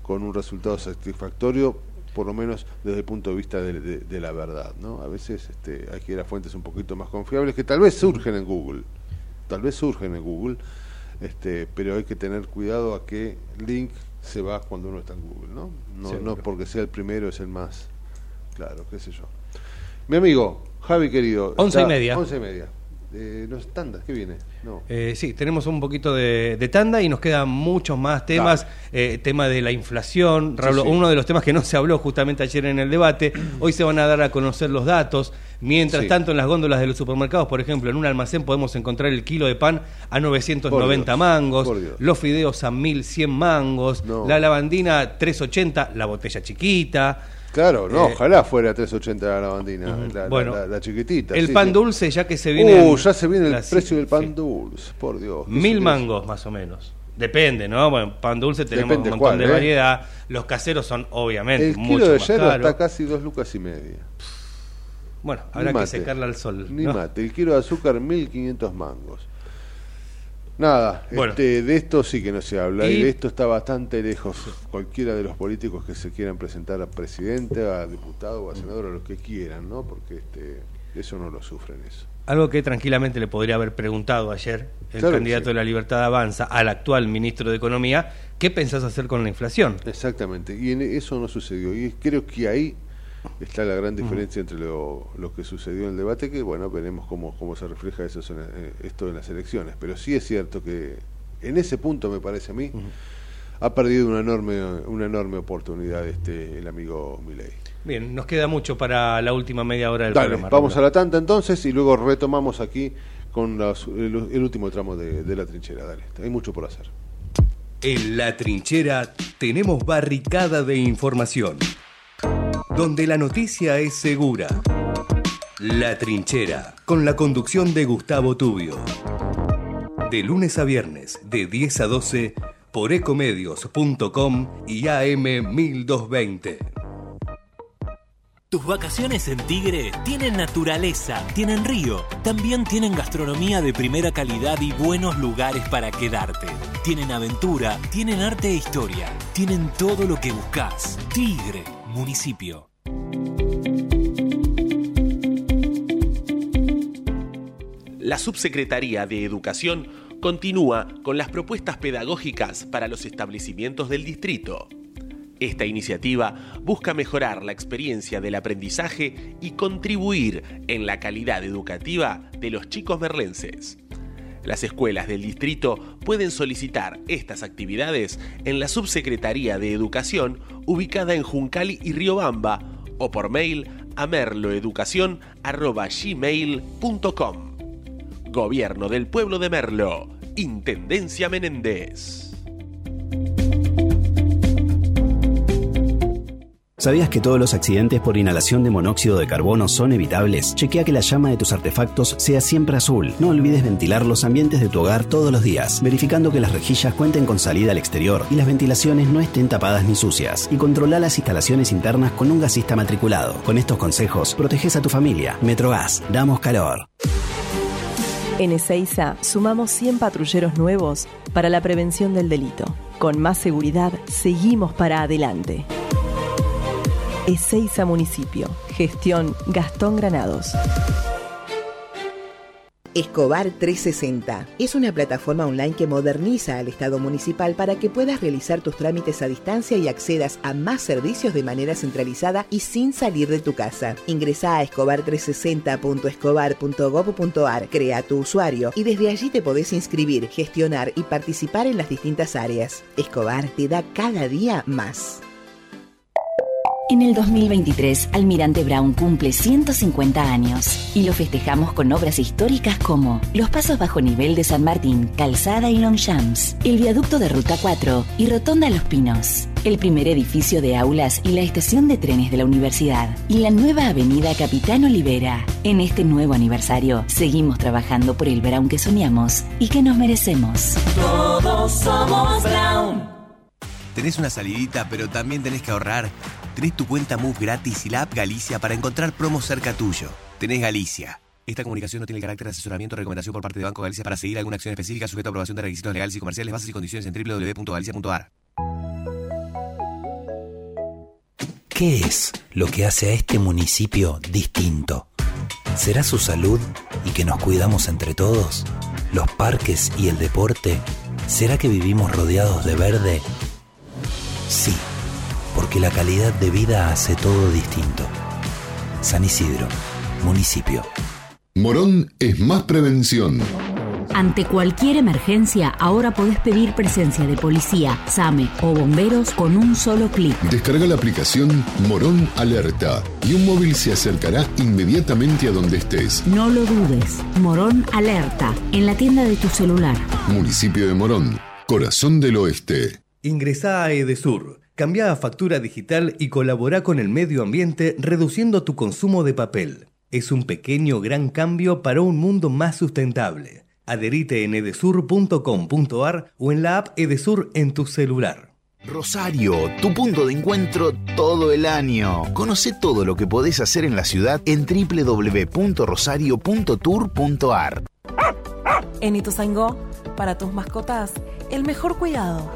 con un resultado satisfactorio, por lo menos desde el punto de vista de la verdad, ¿no? A veces hay que ir a fuentes un poquito más confiables que tal vez surgen en Google, pero hay que tener cuidado a qué link se va cuando uno está en Google, ¿no? No porque sea el primero es el más claro, qué sé yo. Mi amigo Javi, querido. 11:30. Los tandas, ¿qué viene? No. Sí, tenemos un poquito de tanda y nos quedan muchos más temas. Tema de la inflación, Raúl, sí. Uno de los temas que no se habló justamente ayer en el debate. Hoy se van a dar a conocer los datos. Mientras tanto, en las góndolas de los supermercados, por ejemplo, en un almacén podemos encontrar el kilo de pan a 990 mangos, los fideos a 1100 mangos, la lavandina 380, la botella chiquita. Claro, ojalá fuera 3.80 la lavandina, la chiquitita. El pan dulce, ya que se viene... ya se viene el precio del pan dulce, por Dios. 1000 mangos, más o menos. Depende, ¿no? Bueno, pan dulce tenemos un montón de variedad. Los caseros son, obviamente, mucho más caros. El kilo de yerba está casi 2,5 lucas. Bueno, habrá que secarla al sol. Ni mate. El kilo de azúcar, 1.500 mangos. Nada, bueno. De esto sí que no se habla, y de esto está bastante lejos cualquiera de los políticos que se quieran presentar a presidente, a diputado, a senador, a lo que quieran, ¿no? Porque eso no lo sufren, eso. Algo que tranquilamente le podría haber preguntado ayer el candidato de la Libertad Avanza al actual ministro de Economía, ¿qué pensás hacer con la inflación? Exactamente, y eso no sucedió, y creo que ahí está la gran diferencia entre lo que sucedió en el debate, que bueno, veremos cómo se refleja esto en las elecciones, pero sí es cierto que en ese punto, me parece a mí, ha perdido una enorme oportunidad el amigo Milei. Bien, nos queda mucho para la última media hora del programa. Vamos a la tanda entonces y luego retomamos aquí con el último tramo de La Trinchera. Dale, hay mucho por hacer. En La Trinchera tenemos barricada de información, donde la noticia es segura. La Trinchera, con la conducción de Gustavo Tubio. De lunes a viernes, de 10 a 12, por Ecomedios.com y AM 1220. Tus vacaciones en Tigre tienen naturaleza, tienen río, también tienen gastronomía de primera calidad y buenos lugares para quedarte. Tienen aventura, tienen arte e historia, tienen todo lo que buscas. Tigre, municipio. La Subsecretaría de Educación continúa con las propuestas pedagógicas para los establecimientos del distrito. Esta iniciativa busca mejorar la experiencia del aprendizaje y contribuir en la calidad educativa de los chicos merlenses. Las escuelas del distrito pueden solicitar estas actividades en la Subsecretaría de Educación ubicada en Juncal y Riobamba o por mail a merloeducacion@gmail.com. Gobierno del Pueblo de Merlo, Intendencia Menéndez. ¿Sabías que todos los accidentes por inhalación de monóxido de carbono son evitables? Chequea que la llama de tus artefactos sea siempre azul. No olvides ventilar los ambientes de tu hogar todos los días, verificando que las rejillas cuenten con salida al exterior y las ventilaciones no estén tapadas ni sucias. Y controla las instalaciones internas con un gasista matriculado. Con estos consejos, proteges a tu familia. Metrogas, damos calor. En Ezeiza sumamos 100 patrulleros nuevos para la prevención del delito. Con más seguridad, seguimos para adelante. Ezeiza Municipio. Gestión Gastón Granados. Escobar 360 es una plataforma online que moderniza al Estado Municipal para que puedas realizar tus trámites a distancia y accedas a más servicios de manera centralizada y sin salir de tu casa. Ingresá a escobar360.escobar.gov.ar, crea tu usuario y desde allí te podés inscribir, gestionar y participar en las distintas áreas. Escobar te da cada día más. En el 2023, Almirante Brown cumple 150 años y lo festejamos con obras históricas como los pasos bajo nivel de San Martín, Calzada y Longchamps, el viaducto de Ruta 4 y Rotonda Los Pinos, el primer edificio de aulas y la estación de trenes de la universidad y la nueva avenida Capitán Olivera. En este nuevo aniversario, seguimos trabajando por el Brown que soñamos y que nos merecemos. Todos somos Brown. Tenés una salidita, pero también tenés que ahorrar. Tenés tu cuenta MUF gratis y la app Galicia para encontrar promos cerca tuyo. Tenés Galicia. Esta comunicación no tiene el carácter de asesoramiento o recomendación por parte de Banco Galicia para seguir alguna acción específica sujeto a aprobación de requisitos legales y comerciales, bases y condiciones en www.galicia.ar. ¿Qué es lo que hace a este municipio distinto? ¿Será su salud y que nos cuidamos entre todos? ¿Los parques y el deporte? ¿Será que vivimos rodeados de verde? Sí. Porque la calidad de vida hace todo distinto. San Isidro, municipio. Morón es más prevención. Ante cualquier emergencia, ahora podés pedir presencia de policía, SAME o bomberos con un solo clic. Descarga la aplicación Morón Alerta y un móvil se acercará inmediatamente a donde estés. No lo dudes. Morón Alerta, en la tienda de tu celular. Municipio de Morón, corazón del oeste. Ingresá a Edesur. Cambiá a factura digital y colaborá con el medio ambiente reduciendo tu consumo de papel. Es un pequeño gran cambio para un mundo más sustentable. Adherite en edesur.com.ar o en la app Edesur en tu celular. Rosario, tu punto de encuentro todo el año. Conoce todo lo que podés hacer en la ciudad en www.rosario.tour.ar. En Ituzaingó, para tus mascotas, el mejor cuidado.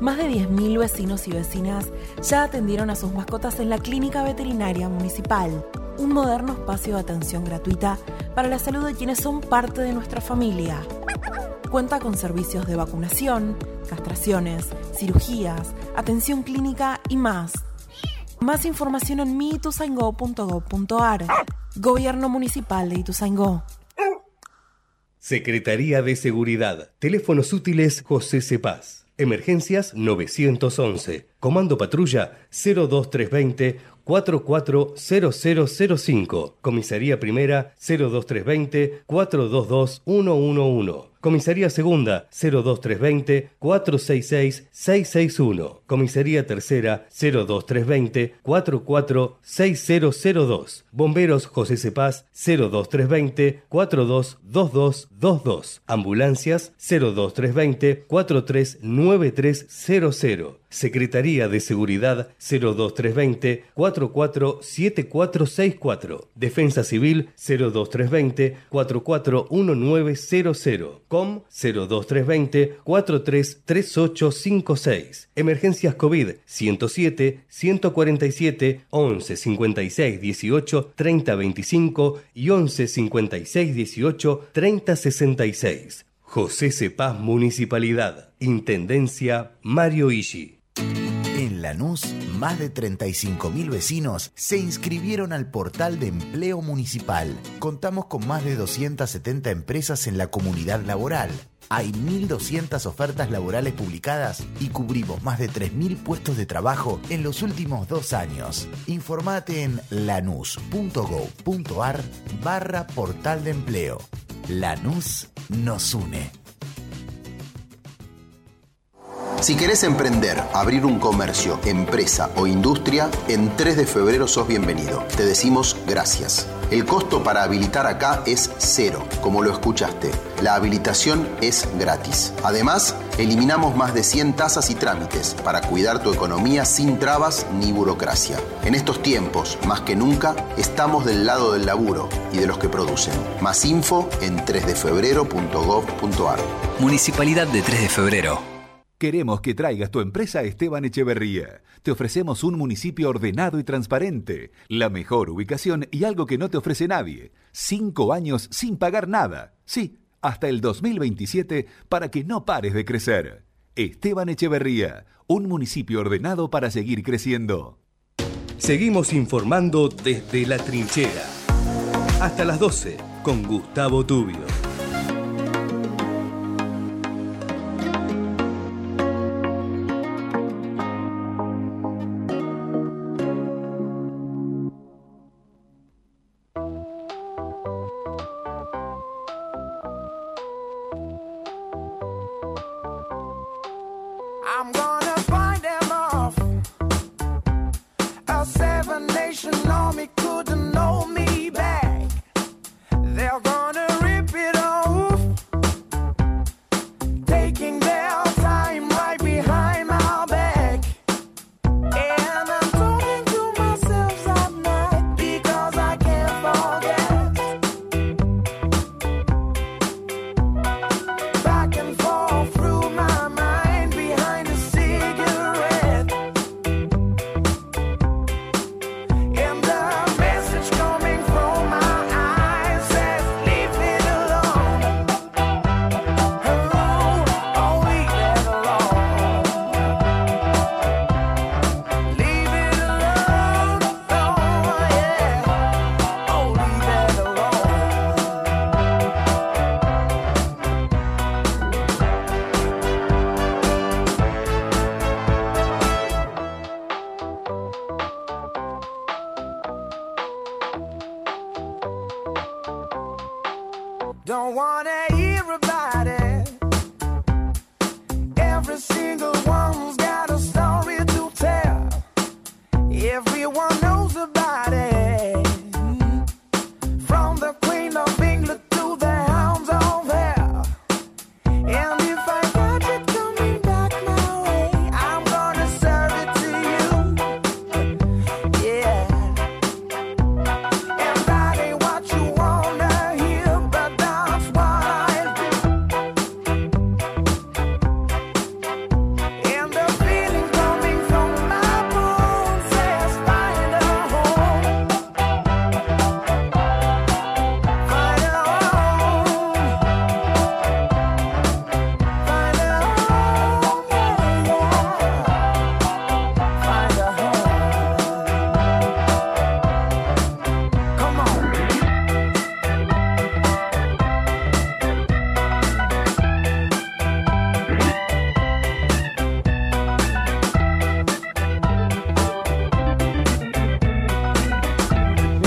Más de 10.000 vecinos y vecinas ya atendieron a sus mascotas en la Clínica Veterinaria Municipal, un moderno espacio de atención gratuita para la salud de quienes son parte de nuestra familia. Cuenta con servicios de vacunación, castraciones, cirugías, atención clínica y más. Más información en miituzaingó.gov.ar. Gobierno Municipal de Ituzaingó. Secretaría de Seguridad. Teléfonos útiles José Cepaz. Emergencias 911. Comando Patrulla 02320 440005. Comisaría Primera 02320 422 111. Comisaría Segunda 02320 466 661. Comisaría Tercera 02320 446002. Bomberos José Cepaz 02320 422222. Ambulancias 02320 439300. Secretaría de Seguridad 02320 447464. Defensa Civil 02320 441900. COM 02320 433856. Emergencias COVID 107 147 11 56 18 30 25 y 11 56 18 30 66. José Cepaz, Municipalidad. Intendencia Mario Ishi. En Lanús, más de 35.000 vecinos se inscribieron al portal de empleo municipal. Contamos con más de 270 empresas en la comunidad laboral. Hay 1.200 ofertas laborales publicadas y cubrimos más de 3.000 puestos de trabajo en los últimos 2 años. Informate en lanús.gov.ar/portal de empleo. Lanús nos une. Si querés emprender, abrir un comercio, empresa o industria, en 3 de febrero sos bienvenido. Te decimos gracias. El costo para habilitar acá es cero, como lo escuchaste. La habilitación es gratis. Además, eliminamos más de 100 tasas y trámites para cuidar tu economía sin trabas ni burocracia. En estos tiempos, más que nunca, estamos del lado del laburo y de los que producen. Más info en 3defebrero.gov.ar. Municipalidad de 3 de Febrero. Queremos que traigas tu empresa a Esteban Echeverría. Te ofrecemos un municipio ordenado y transparente, la mejor ubicación y algo que no te ofrece nadie. 5 años sin pagar nada. Sí, hasta el 2027 para que no pares de crecer. Esteban Echeverría, un municipio ordenado para seguir creciendo. Seguimos informando desde La Trinchera. Hasta las 12 con Gustavo Tubio.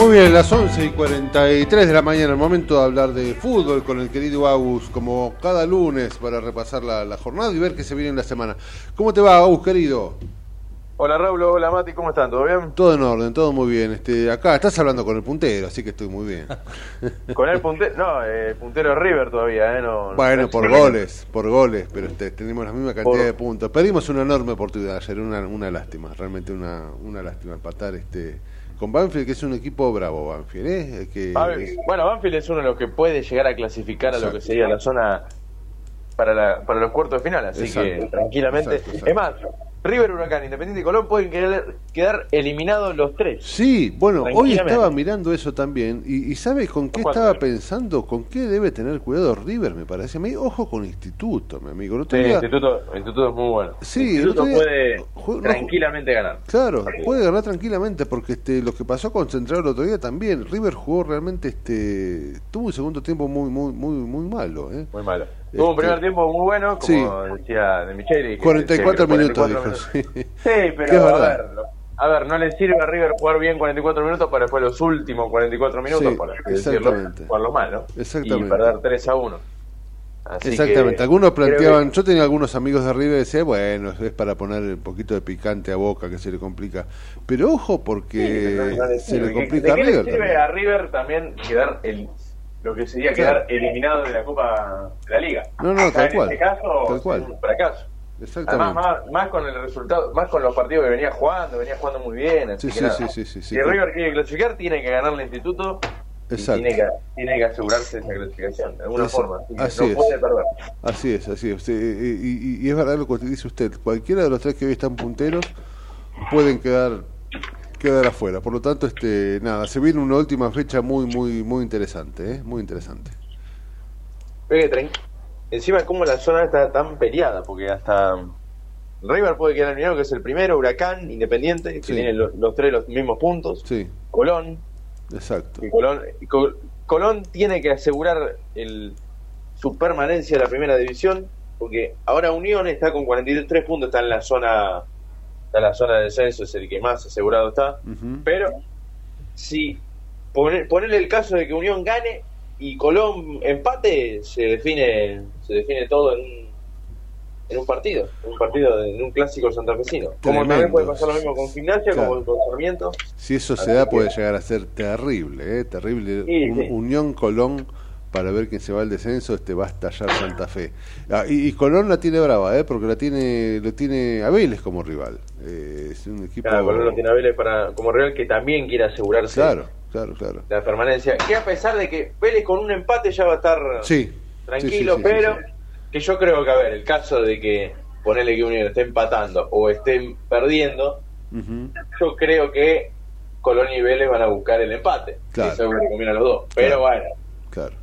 Muy bien, las 11:43 de la mañana, el momento de hablar de fútbol con el querido Agus, como cada lunes, para repasar la jornada y ver qué se viene en la semana. ¿Cómo te va, Agus, querido? Hola, Raúl, hola, Mati, ¿cómo están? ¿Todo bien? Todo en orden, todo muy bien. Acá estás hablando con el puntero, así que estoy muy bien. ¿Con el puntero? No, el puntero es River todavía, ¿eh? No, bueno, no, por goles, pero tenemos la misma cantidad de puntos. Perdimos una enorme oportunidad ayer, una lástima, realmente una lástima empatar con Banfield, que es un equipo bravo, Banfield, ¿eh? Bueno, Banfield es uno de los que puede llegar a clasificar a lo que sería la zona para los cuartos de final, así que tranquilamente. Exacto. Es más, River, Huracán, Independiente y Colón pueden quedar eliminados los tres. Sí, bueno, hoy estaba mirando eso también, y ¿sabes con qué estaba pensando? ¿Con qué debe tener cuidado River, me parece? A mí, ojo con Instituto, mi amigo. Instituto es muy bueno. Sí, Instituto puede tranquilamente ganar. Claro, puede ganar tranquilamente, porque lo que pasó con Central el otro día también, River jugó realmente, tuvo un segundo tiempo muy malo, ¿eh? Muy malo. Tuvo un primer tiempo muy bueno, como decía de Micheli. 44 minutos, dijo. Sí, pero a ver, no le sirve a River jugar bien 44 minutos para después los últimos 44 minutos, para decirlo, jugarlo mal, ¿no? Exactamente. Y perder 3-1. Así exactamente, algunos planteaban, yo tenía algunos amigos de River que decían, bueno, es para poner un poquito de picante a Boca, que se le complica, pero ojo, porque se le complica a River. ¿De qué sirve a River también quedar lo que sería quedar eliminado de la Copa de la Liga? No, tal cual. En este caso, es un fracaso. Además, más con el resultado, más con los partidos que venía jugando muy bien. Así sí. Si River quiere clasificar, tiene que ganar el Instituto. Exacto. Tiene que asegurarse de esa clasificación, de alguna forma. Así no puede perder. Así es. Y es verdad lo que dice usted. Cualquiera de los tres que hoy están punteros pueden quedar afuera. Por lo tanto, se viene una última fecha muy interesante, muy interesante. Encima, como la zona está tan peleada, porque hasta River puede quedar eliminado, que es el primero, Huracán, Independiente, que tienen los tres los mismos puntos, Colón. Exacto. Colón tiene que asegurar su permanencia en la primera división, porque ahora Unión está con 43 puntos, está en la zona de descenso, es el que más asegurado está, pero si ponerle el caso de que Unión gane y Colón empate, se define todo en un partido, en un clásico santafesino. Como también puede pasar lo mismo con Gimnasia, como con Sarmiento. Si eso se da, puede llegar a ser terrible, terrible. Unión Colón, para ver quién se va al descenso, va a estallar Santa Fe. Y Colón la tiene brava, porque lo tiene a Vélez como rival. Es un equipo. Claro, Colón lo tiene a Vélez como rival, que también quiere asegurarse. Claro. La permanencia. Que a pesar de que Vélez con un empate ya va a estar tranquilo, pero que yo creo que, a ver, el caso de que ponerle que Unión esté empatando o esté perdiendo, yo creo que Colón y Vélez van a buscar el empate. Claro. Eso es lo que conviene a los dos. Pero bueno. Claro.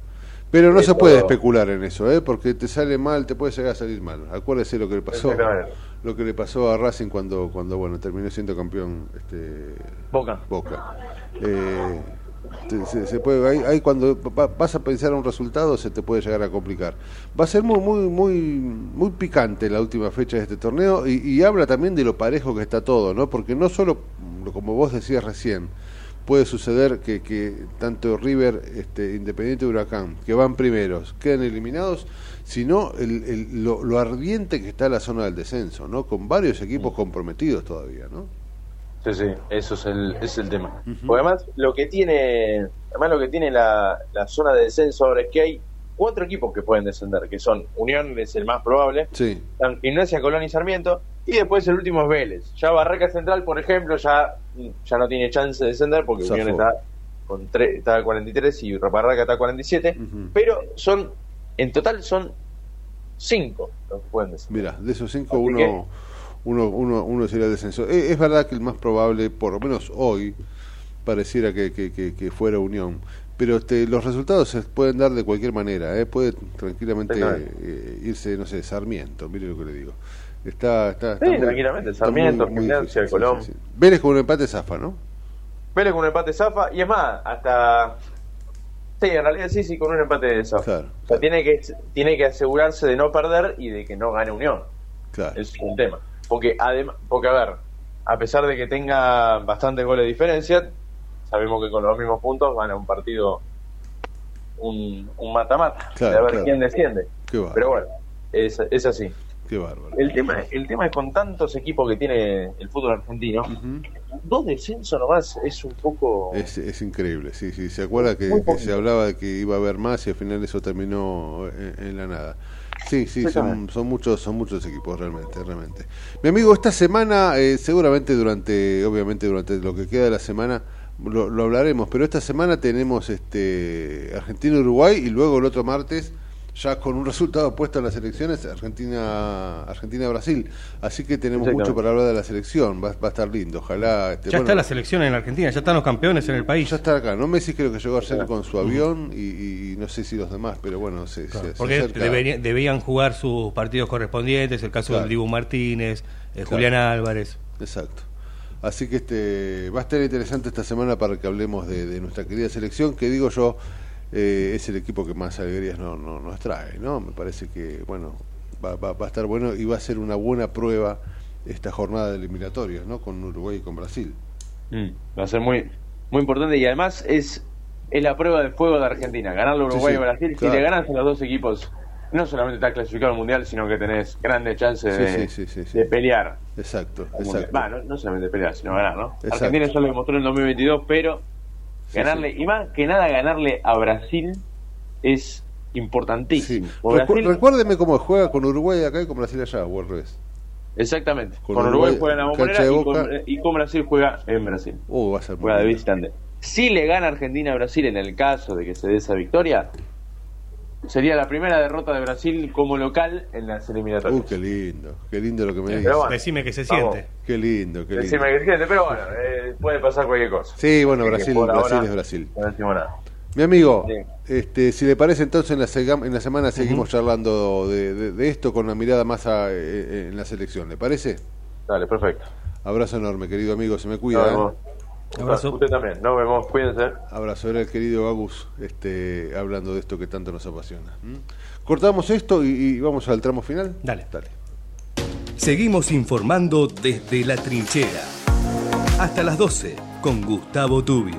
Pero no se puede especular en eso, porque te sale mal, te puede llegar a salir mal. Acuérdese lo que le pasó, a Racing cuando terminó siendo campeón Boca. Se puede, ahí cuando vas a pensar un resultado, se te puede llegar a complicar. Va a ser muy picante la última fecha de este torneo, y habla también de lo parejo que está todo, ¿no? Porque no solo, como vos decías recién, puede suceder que tanto River, Independiente y Huracán, que van primeros, quedan eliminados, sino lo ardiente que está la zona del descenso, ¿no? Con varios equipos comprometidos todavía, ¿no? Sí, eso es el tema. Porque además lo que tiene la zona de descenso ahora es que hay 4 equipos que pueden descender, que son Unión, es el más probable, Gimnasia, Colón y Sarmiento, y después el último es Vélez. Ya Barraca Central, por ejemplo, ya no tiene chance de descender, porque Unión está está a 43 y Barraca está a 47, pero en total son 5 los que pueden descender. Mira, de esos 5 uno sería el descenso. Es verdad que el más probable, por lo menos hoy, pareciera que fuera Unión. Pero los resultados se pueden dar de cualquier manera, puede tranquilamente irse, no sé, Sarmiento, mire lo que le digo. Está muy, tranquilamente, Sarmiento, Gimnasia, Colón. Sí. Vélez con un empate zafa, ¿no? Vélez con un empate zafa, y es más, hasta... Sí, en realidad sí, con un empate zafa. Claro, o sea, tiene que asegurarse de no perder y de que no gane Unión. Claro. Es un tema. Porque, a ver, a pesar de que tenga bastantes goles de diferencia, sabemos que con los mismos puntos van a un partido, un mata-mata, claro, de a ver quién desciende. Pero bueno, es así. Qué bárbaro. El tema es con tantos equipos que tiene el fútbol argentino, dos descensos nomás es un poco... Es increíble, sí. ¿Se acuerda que se hablaba de que iba a haber más y al final eso terminó en la nada? Sí, son muchos equipos realmente. Mi amigo, esta semana, seguramente obviamente durante lo que queda de la semana lo hablaremos, pero esta semana tenemos Argentina-Uruguay y luego el otro martes, ya con un resultado opuesto a las elecciones, Argentina-Brasil. Así que tenemos mucho para hablar de la selección, va a estar lindo, ojalá... está la selección en la Argentina, ya están los campeones en el país. Ya está acá, no Messi creo que llegó ayer con su avión y no sé si los demás, pero bueno, se porque acerca. Debían jugar sus partidos correspondientes, el caso del Dibu Martínez, Julián Álvarez. Exacto. Así que va a estar interesante esta semana para que hablemos de nuestra querida selección, que digo yo, es el equipo que más alegrías nos trae, ¿no? Me parece que, bueno, va a estar bueno y va a ser una buena prueba esta jornada de eliminatorias, ¿no? Con Uruguay y con Brasil. Va a ser muy, muy importante y además es la prueba de fuego de Argentina, ganar a Uruguay y Brasil. Claro. Si le ganas a los dos equipos, no solamente estás clasificado al Mundial, sino que tenés grandes chances de pelear. Exacto. No solamente pelear, sino ganar, ¿no? Exacto. Argentina ya lo demostró en 2022, pero... ganarle, y más que nada ganarle a Brasil es importantísimo. Recuérdeme cómo juega con Uruguay acá y con Brasil allá, o al revés. Exactamente, con Uruguay juega en la Bombonera y con Brasil juega en Brasil. Va a ser juega de visitante. Si le gana Argentina a Brasil, en el caso de que se dé esa victoria, sería la primera derrota de Brasil como local en las eliminatorias. Qué lindo lo que me dices. Bueno, decime que se siente. Qué lindo. Decime que se siente, pero bueno, puede pasar cualquier cosa. Sí, bueno, Brasil es Brasil. No decimos nada. Mi amigo, si le parece, entonces en la semana seguimos charlando de esto con una mirada más en la selección, ¿le parece? Dale, perfecto. Abrazo enorme, querido amigo, se me cuida. Abrazo. Usted también, nos vemos, cuídense. Abrazo, era el querido Agus hablando de esto que tanto nos apasiona. Cortamos esto y vamos al tramo final. Dale. Seguimos informando desde la trinchera hasta las 12 con Gustavo Tubio.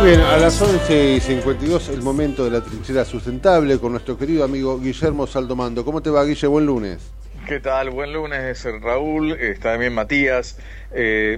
Muy bien, a las 11:52 el momento de la trinchera sustentable con nuestro querido amigo Guillermo Saldomando. ¿Cómo te va, Guille? Buen lunes. ¿Qué tal? Buen lunes, Raúl, está también Matías.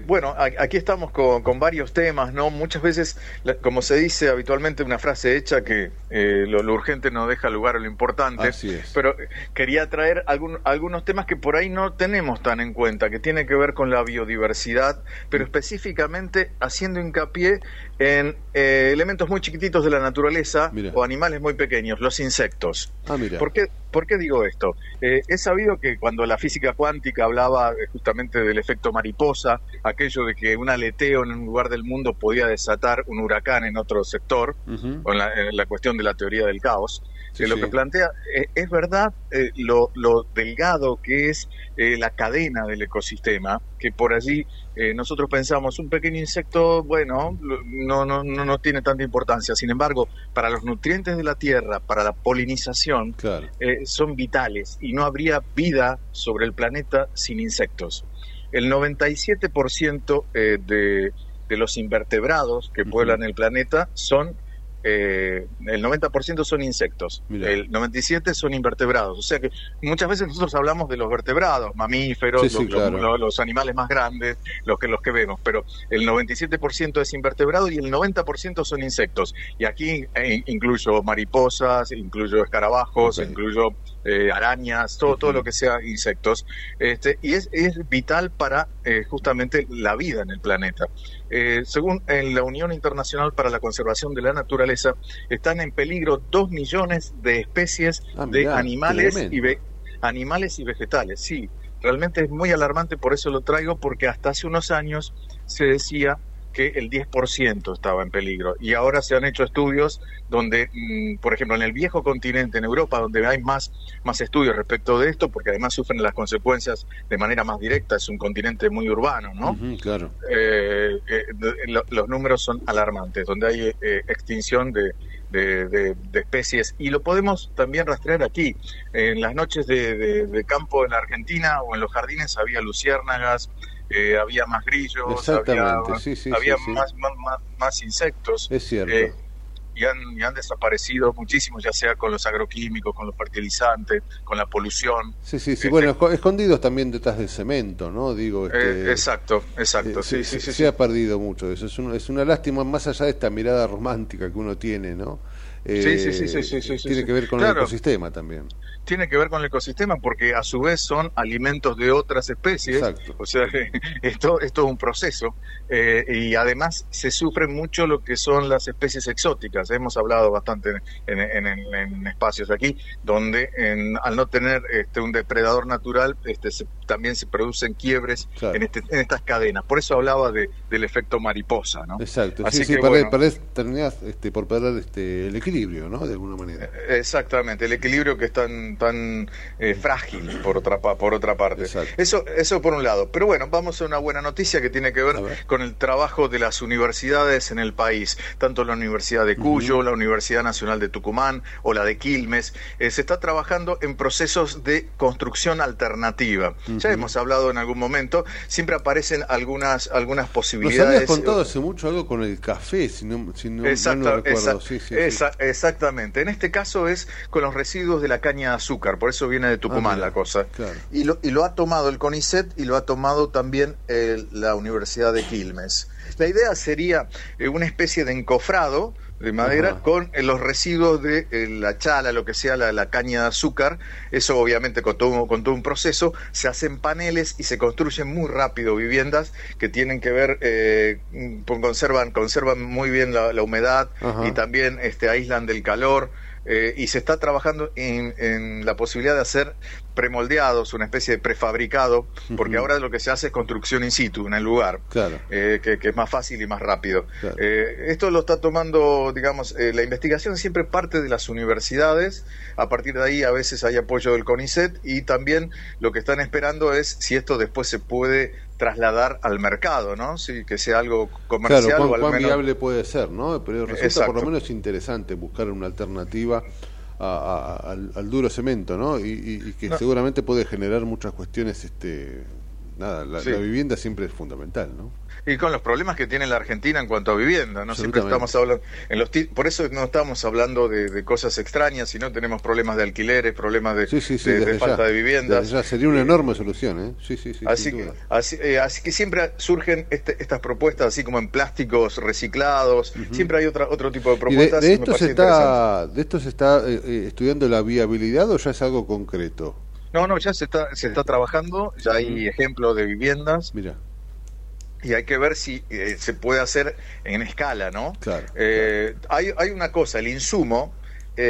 Bueno, aquí estamos con varios temas, ¿no? Muchas veces, como se dice habitualmente, una frase hecha que lo urgente no deja lugar a lo importante. Así es. Pero quería traer algunos temas que por ahí no tenemos tan en cuenta, que tienen que ver con la biodiversidad, pero específicamente haciendo hincapié en elementos muy chiquititos de la naturaleza. Mira. O animales muy pequeños, los insectos. Mira. ¿Por qué digo esto? He sabido que cuando la física cuántica hablaba justamente del efecto mariposa, aquello de que un aleteo en un lugar del mundo podía desatar un huracán en otro sector, en la cuestión de la teoría del caos, que sí, lo que plantea es verdad, lo delgado que es la cadena del ecosistema, que por allí nosotros pensamos un pequeño insecto, bueno, no tiene tanta importancia. Sin embargo, para los nutrientes de la tierra, para la polinización, claro, son vitales, y no habría vida sobre el planeta sin insectos. El 97% de los invertebrados que pueblan el planeta son, el 90% son insectos, mirá, el 97% son invertebrados. O sea que muchas veces nosotros hablamos de los vertebrados, mamíferos, los animales más grandes, los que vemos, pero el 97% es invertebrado y el 90% son insectos. Y aquí incluyo mariposas, incluyo escarabajos, okay, incluyo arañas, todo lo que sea insectos, y es vital para justamente la vida en el planeta. Según en la Unión Internacional para la Conservación de la Naturaleza, están en peligro 2 millones de especies de animales y vegetales. Sí, realmente es muy alarmante, por eso lo traigo, porque hasta hace unos años se decía que el 10% estaba en peligro, y ahora se han hecho estudios donde, por ejemplo, en el viejo continente, en Europa, donde hay más estudios respecto de esto, porque además sufren las consecuencias de manera más directa, es un continente muy urbano, ¿no? Claro. Los números son alarmantes, donde hay extinción de especies, y lo podemos también rastrear aquí. En las noches de campo en la Argentina o en los jardines había luciérnagas, había más grillos, más insectos. Es cierto. Y han desaparecido muchísimos, ya sea con los agroquímicos, con los fertilizantes, con la polución. Bueno, escondidos también detrás del cemento, ¿no? Digo, exacto. Se ha perdido mucho eso. Es una lástima, más allá de esta mirada romántica que uno tiene, ¿no? Tiene que ver con el ecosistema también. Tiene que ver con el ecosistema porque a su vez son alimentos de otras especies. Exacto. O sea, esto es un proceso, y además se sufre mucho lo que son las especies exóticas. Hemos hablado bastante en espacios aquí donde al no tener un depredador natural, también se producen quiebres, claro, en estas cadenas. Por eso hablaba del efecto mariposa, ¿no? Exacto. Así que bueno, terminás por perder el equilibrio, ¿no? De alguna manera. Exactamente, el equilibrio que están tan frágil por otra parte. Exacto. Eso por un lado. Pero bueno, vamos a una buena noticia que tiene que ver con el trabajo de las universidades en el país, tanto la Universidad de Cuyo, la Universidad Nacional de Tucumán o la de Quilmes. Se está trabajando en procesos de construcción alternativa. Ya hemos hablado en algún momento, siempre aparecen algunas posibilidades. Nos habías contado hace mucho algo con el café, si no recuerdo. Exactamente. En este caso es con los residuos de la caña de azúcar, por eso viene de Tucumán la cosa. Claro. Y lo ha tomado el CONICET y lo ha tomado también la Universidad de Quilmes. La idea sería una especie de encofrado de madera con los residuos de la chala, lo que sea la caña de azúcar. Eso obviamente con todo un proceso. Se hacen paneles y se construyen muy rápido viviendas que tienen que ver, conservan muy bien la humedad y también aíslan del calor. Y se está trabajando en la posibilidad de hacer premoldeados, una especie de prefabricado, porque ahora lo que se hace es construcción in situ, en el lugar, claro, que es más fácil y más rápido. Claro. Esto lo está tomando, digamos, la investigación siempre parte de las universidades, a partir de ahí a veces hay apoyo del CONICET, y también lo que están esperando es si esto después se puede trasladar al mercado, ¿no? Sí, que sea algo comercial. Claro, cuán viable puede ser, ¿no? Pero resulta por lo menos interesante buscar una alternativa al duro cemento, ¿no? Y que seguramente puede generar muchas cuestiones. La vivienda siempre es fundamental, ¿no? Y con los problemas que tiene la Argentina en cuanto a vivienda, ¿no? Siempre estamos hablando por eso no estamos hablando de cosas extrañas, sino tenemos problemas de alquileres, problemas de falta de viviendas. Sería una enorme solución, ¿eh? Así que siempre surgen estas propuestas, así como en plásticos reciclados, siempre hay otro tipo de propuestas. ¿De esto se está estudiando la viabilidad o ya es algo concreto? No, ya se está trabajando, ya hay ejemplos de viviendas. Mira. Y hay que ver si se puede hacer en escala, ¿no? Claro. Hay una cosa, el insumo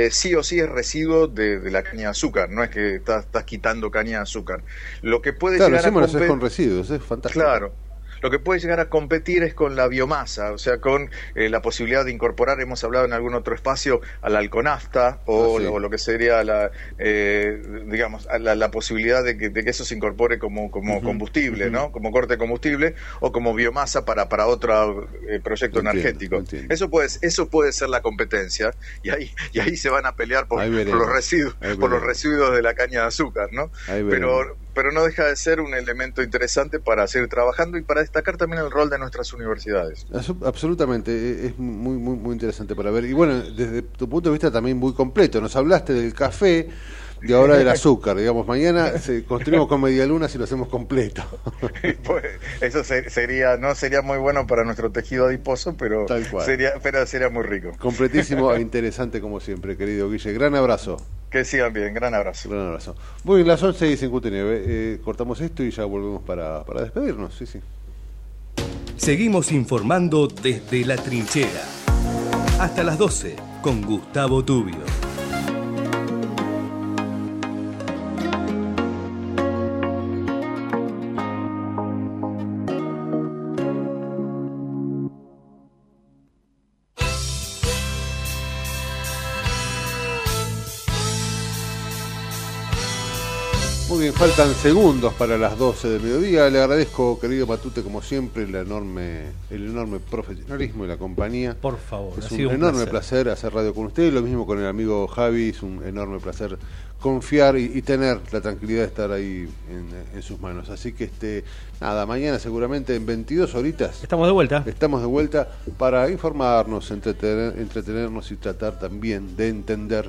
sí o sí es residuo de la caña de azúcar, no es que estás quitando caña de azúcar. Lo que puede llegar a competir con residuos, es fantástico. Claro. lo que puede llegar a competir es con la biomasa, o sea, con la posibilidad de incorporar, hemos hablado en algún otro espacio, a la alconafta o, sí, o lo que sería la, digamos, a la posibilidad de que eso se incorpore como combustible, ¿no? Como corte de combustible o como biomasa para otro proyecto energético. Entiendo. Eso puede ser la competencia y ahí se van a pelear por los residuos de la caña de azúcar, ¿no? Pero no deja de ser un elemento interesante para seguir trabajando y para destacar también el rol de nuestras universidades. Absolutamente, es muy, muy, muy interesante para ver. Y bueno, desde tu punto de vista también muy completo. Nos hablaste del café, de ahora del azúcar, digamos. Mañana construimos con medialunas y lo hacemos completo. Pues eso sería, no sería muy bueno para nuestro tejido adiposo, pero tal cual. Sería muy rico. Completísimo e interesante como siempre, querido Guille. Gran abrazo. Que sigan bien, gran abrazo. Gran abrazo. Muy bien, las 11:59. Cortamos esto y ya volvemos para despedirnos. Sí, sí. Seguimos informando desde la trinchera. Hasta las 12 con Gustavo Tubio. Faltan segundos para las 12 del mediodía. Le agradezco, querido Matute, como siempre, el enorme profesionalismo y la compañía. Por favor, es un enorme placer hacer radio con usted. Lo mismo con el amigo Javi, es un enorme placer confiar y tener la tranquilidad de estar ahí en sus manos. Así que nada, mañana seguramente en 22 horitas estamos de vuelta para informarnos, entretenernos y tratar también de entender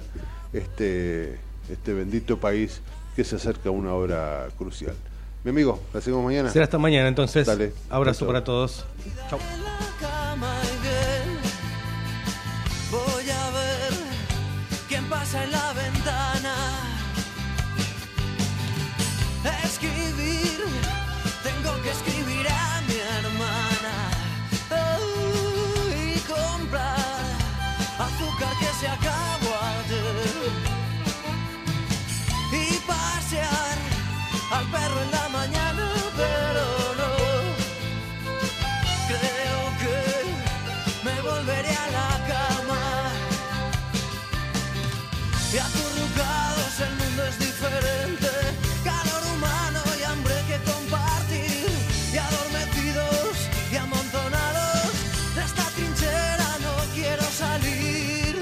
este bendito país que se acerca una hora crucial. Mi amigo, la seguimos mañana. Será hasta mañana, entonces. Dale, abrazo chau. Para todos. Chau. Voy a ver quién pasa en la ventana. Escribir, tengo que escribir a mi hermana. Y comprar azúcar que se acabó ayer. Pasear al perro en la mañana, pero no creo que me volveré a la cama. Y acurrucados el mundo es diferente, calor humano y hambre que compartir, y adormecidos y amontonados, de esta trinchera no quiero salir.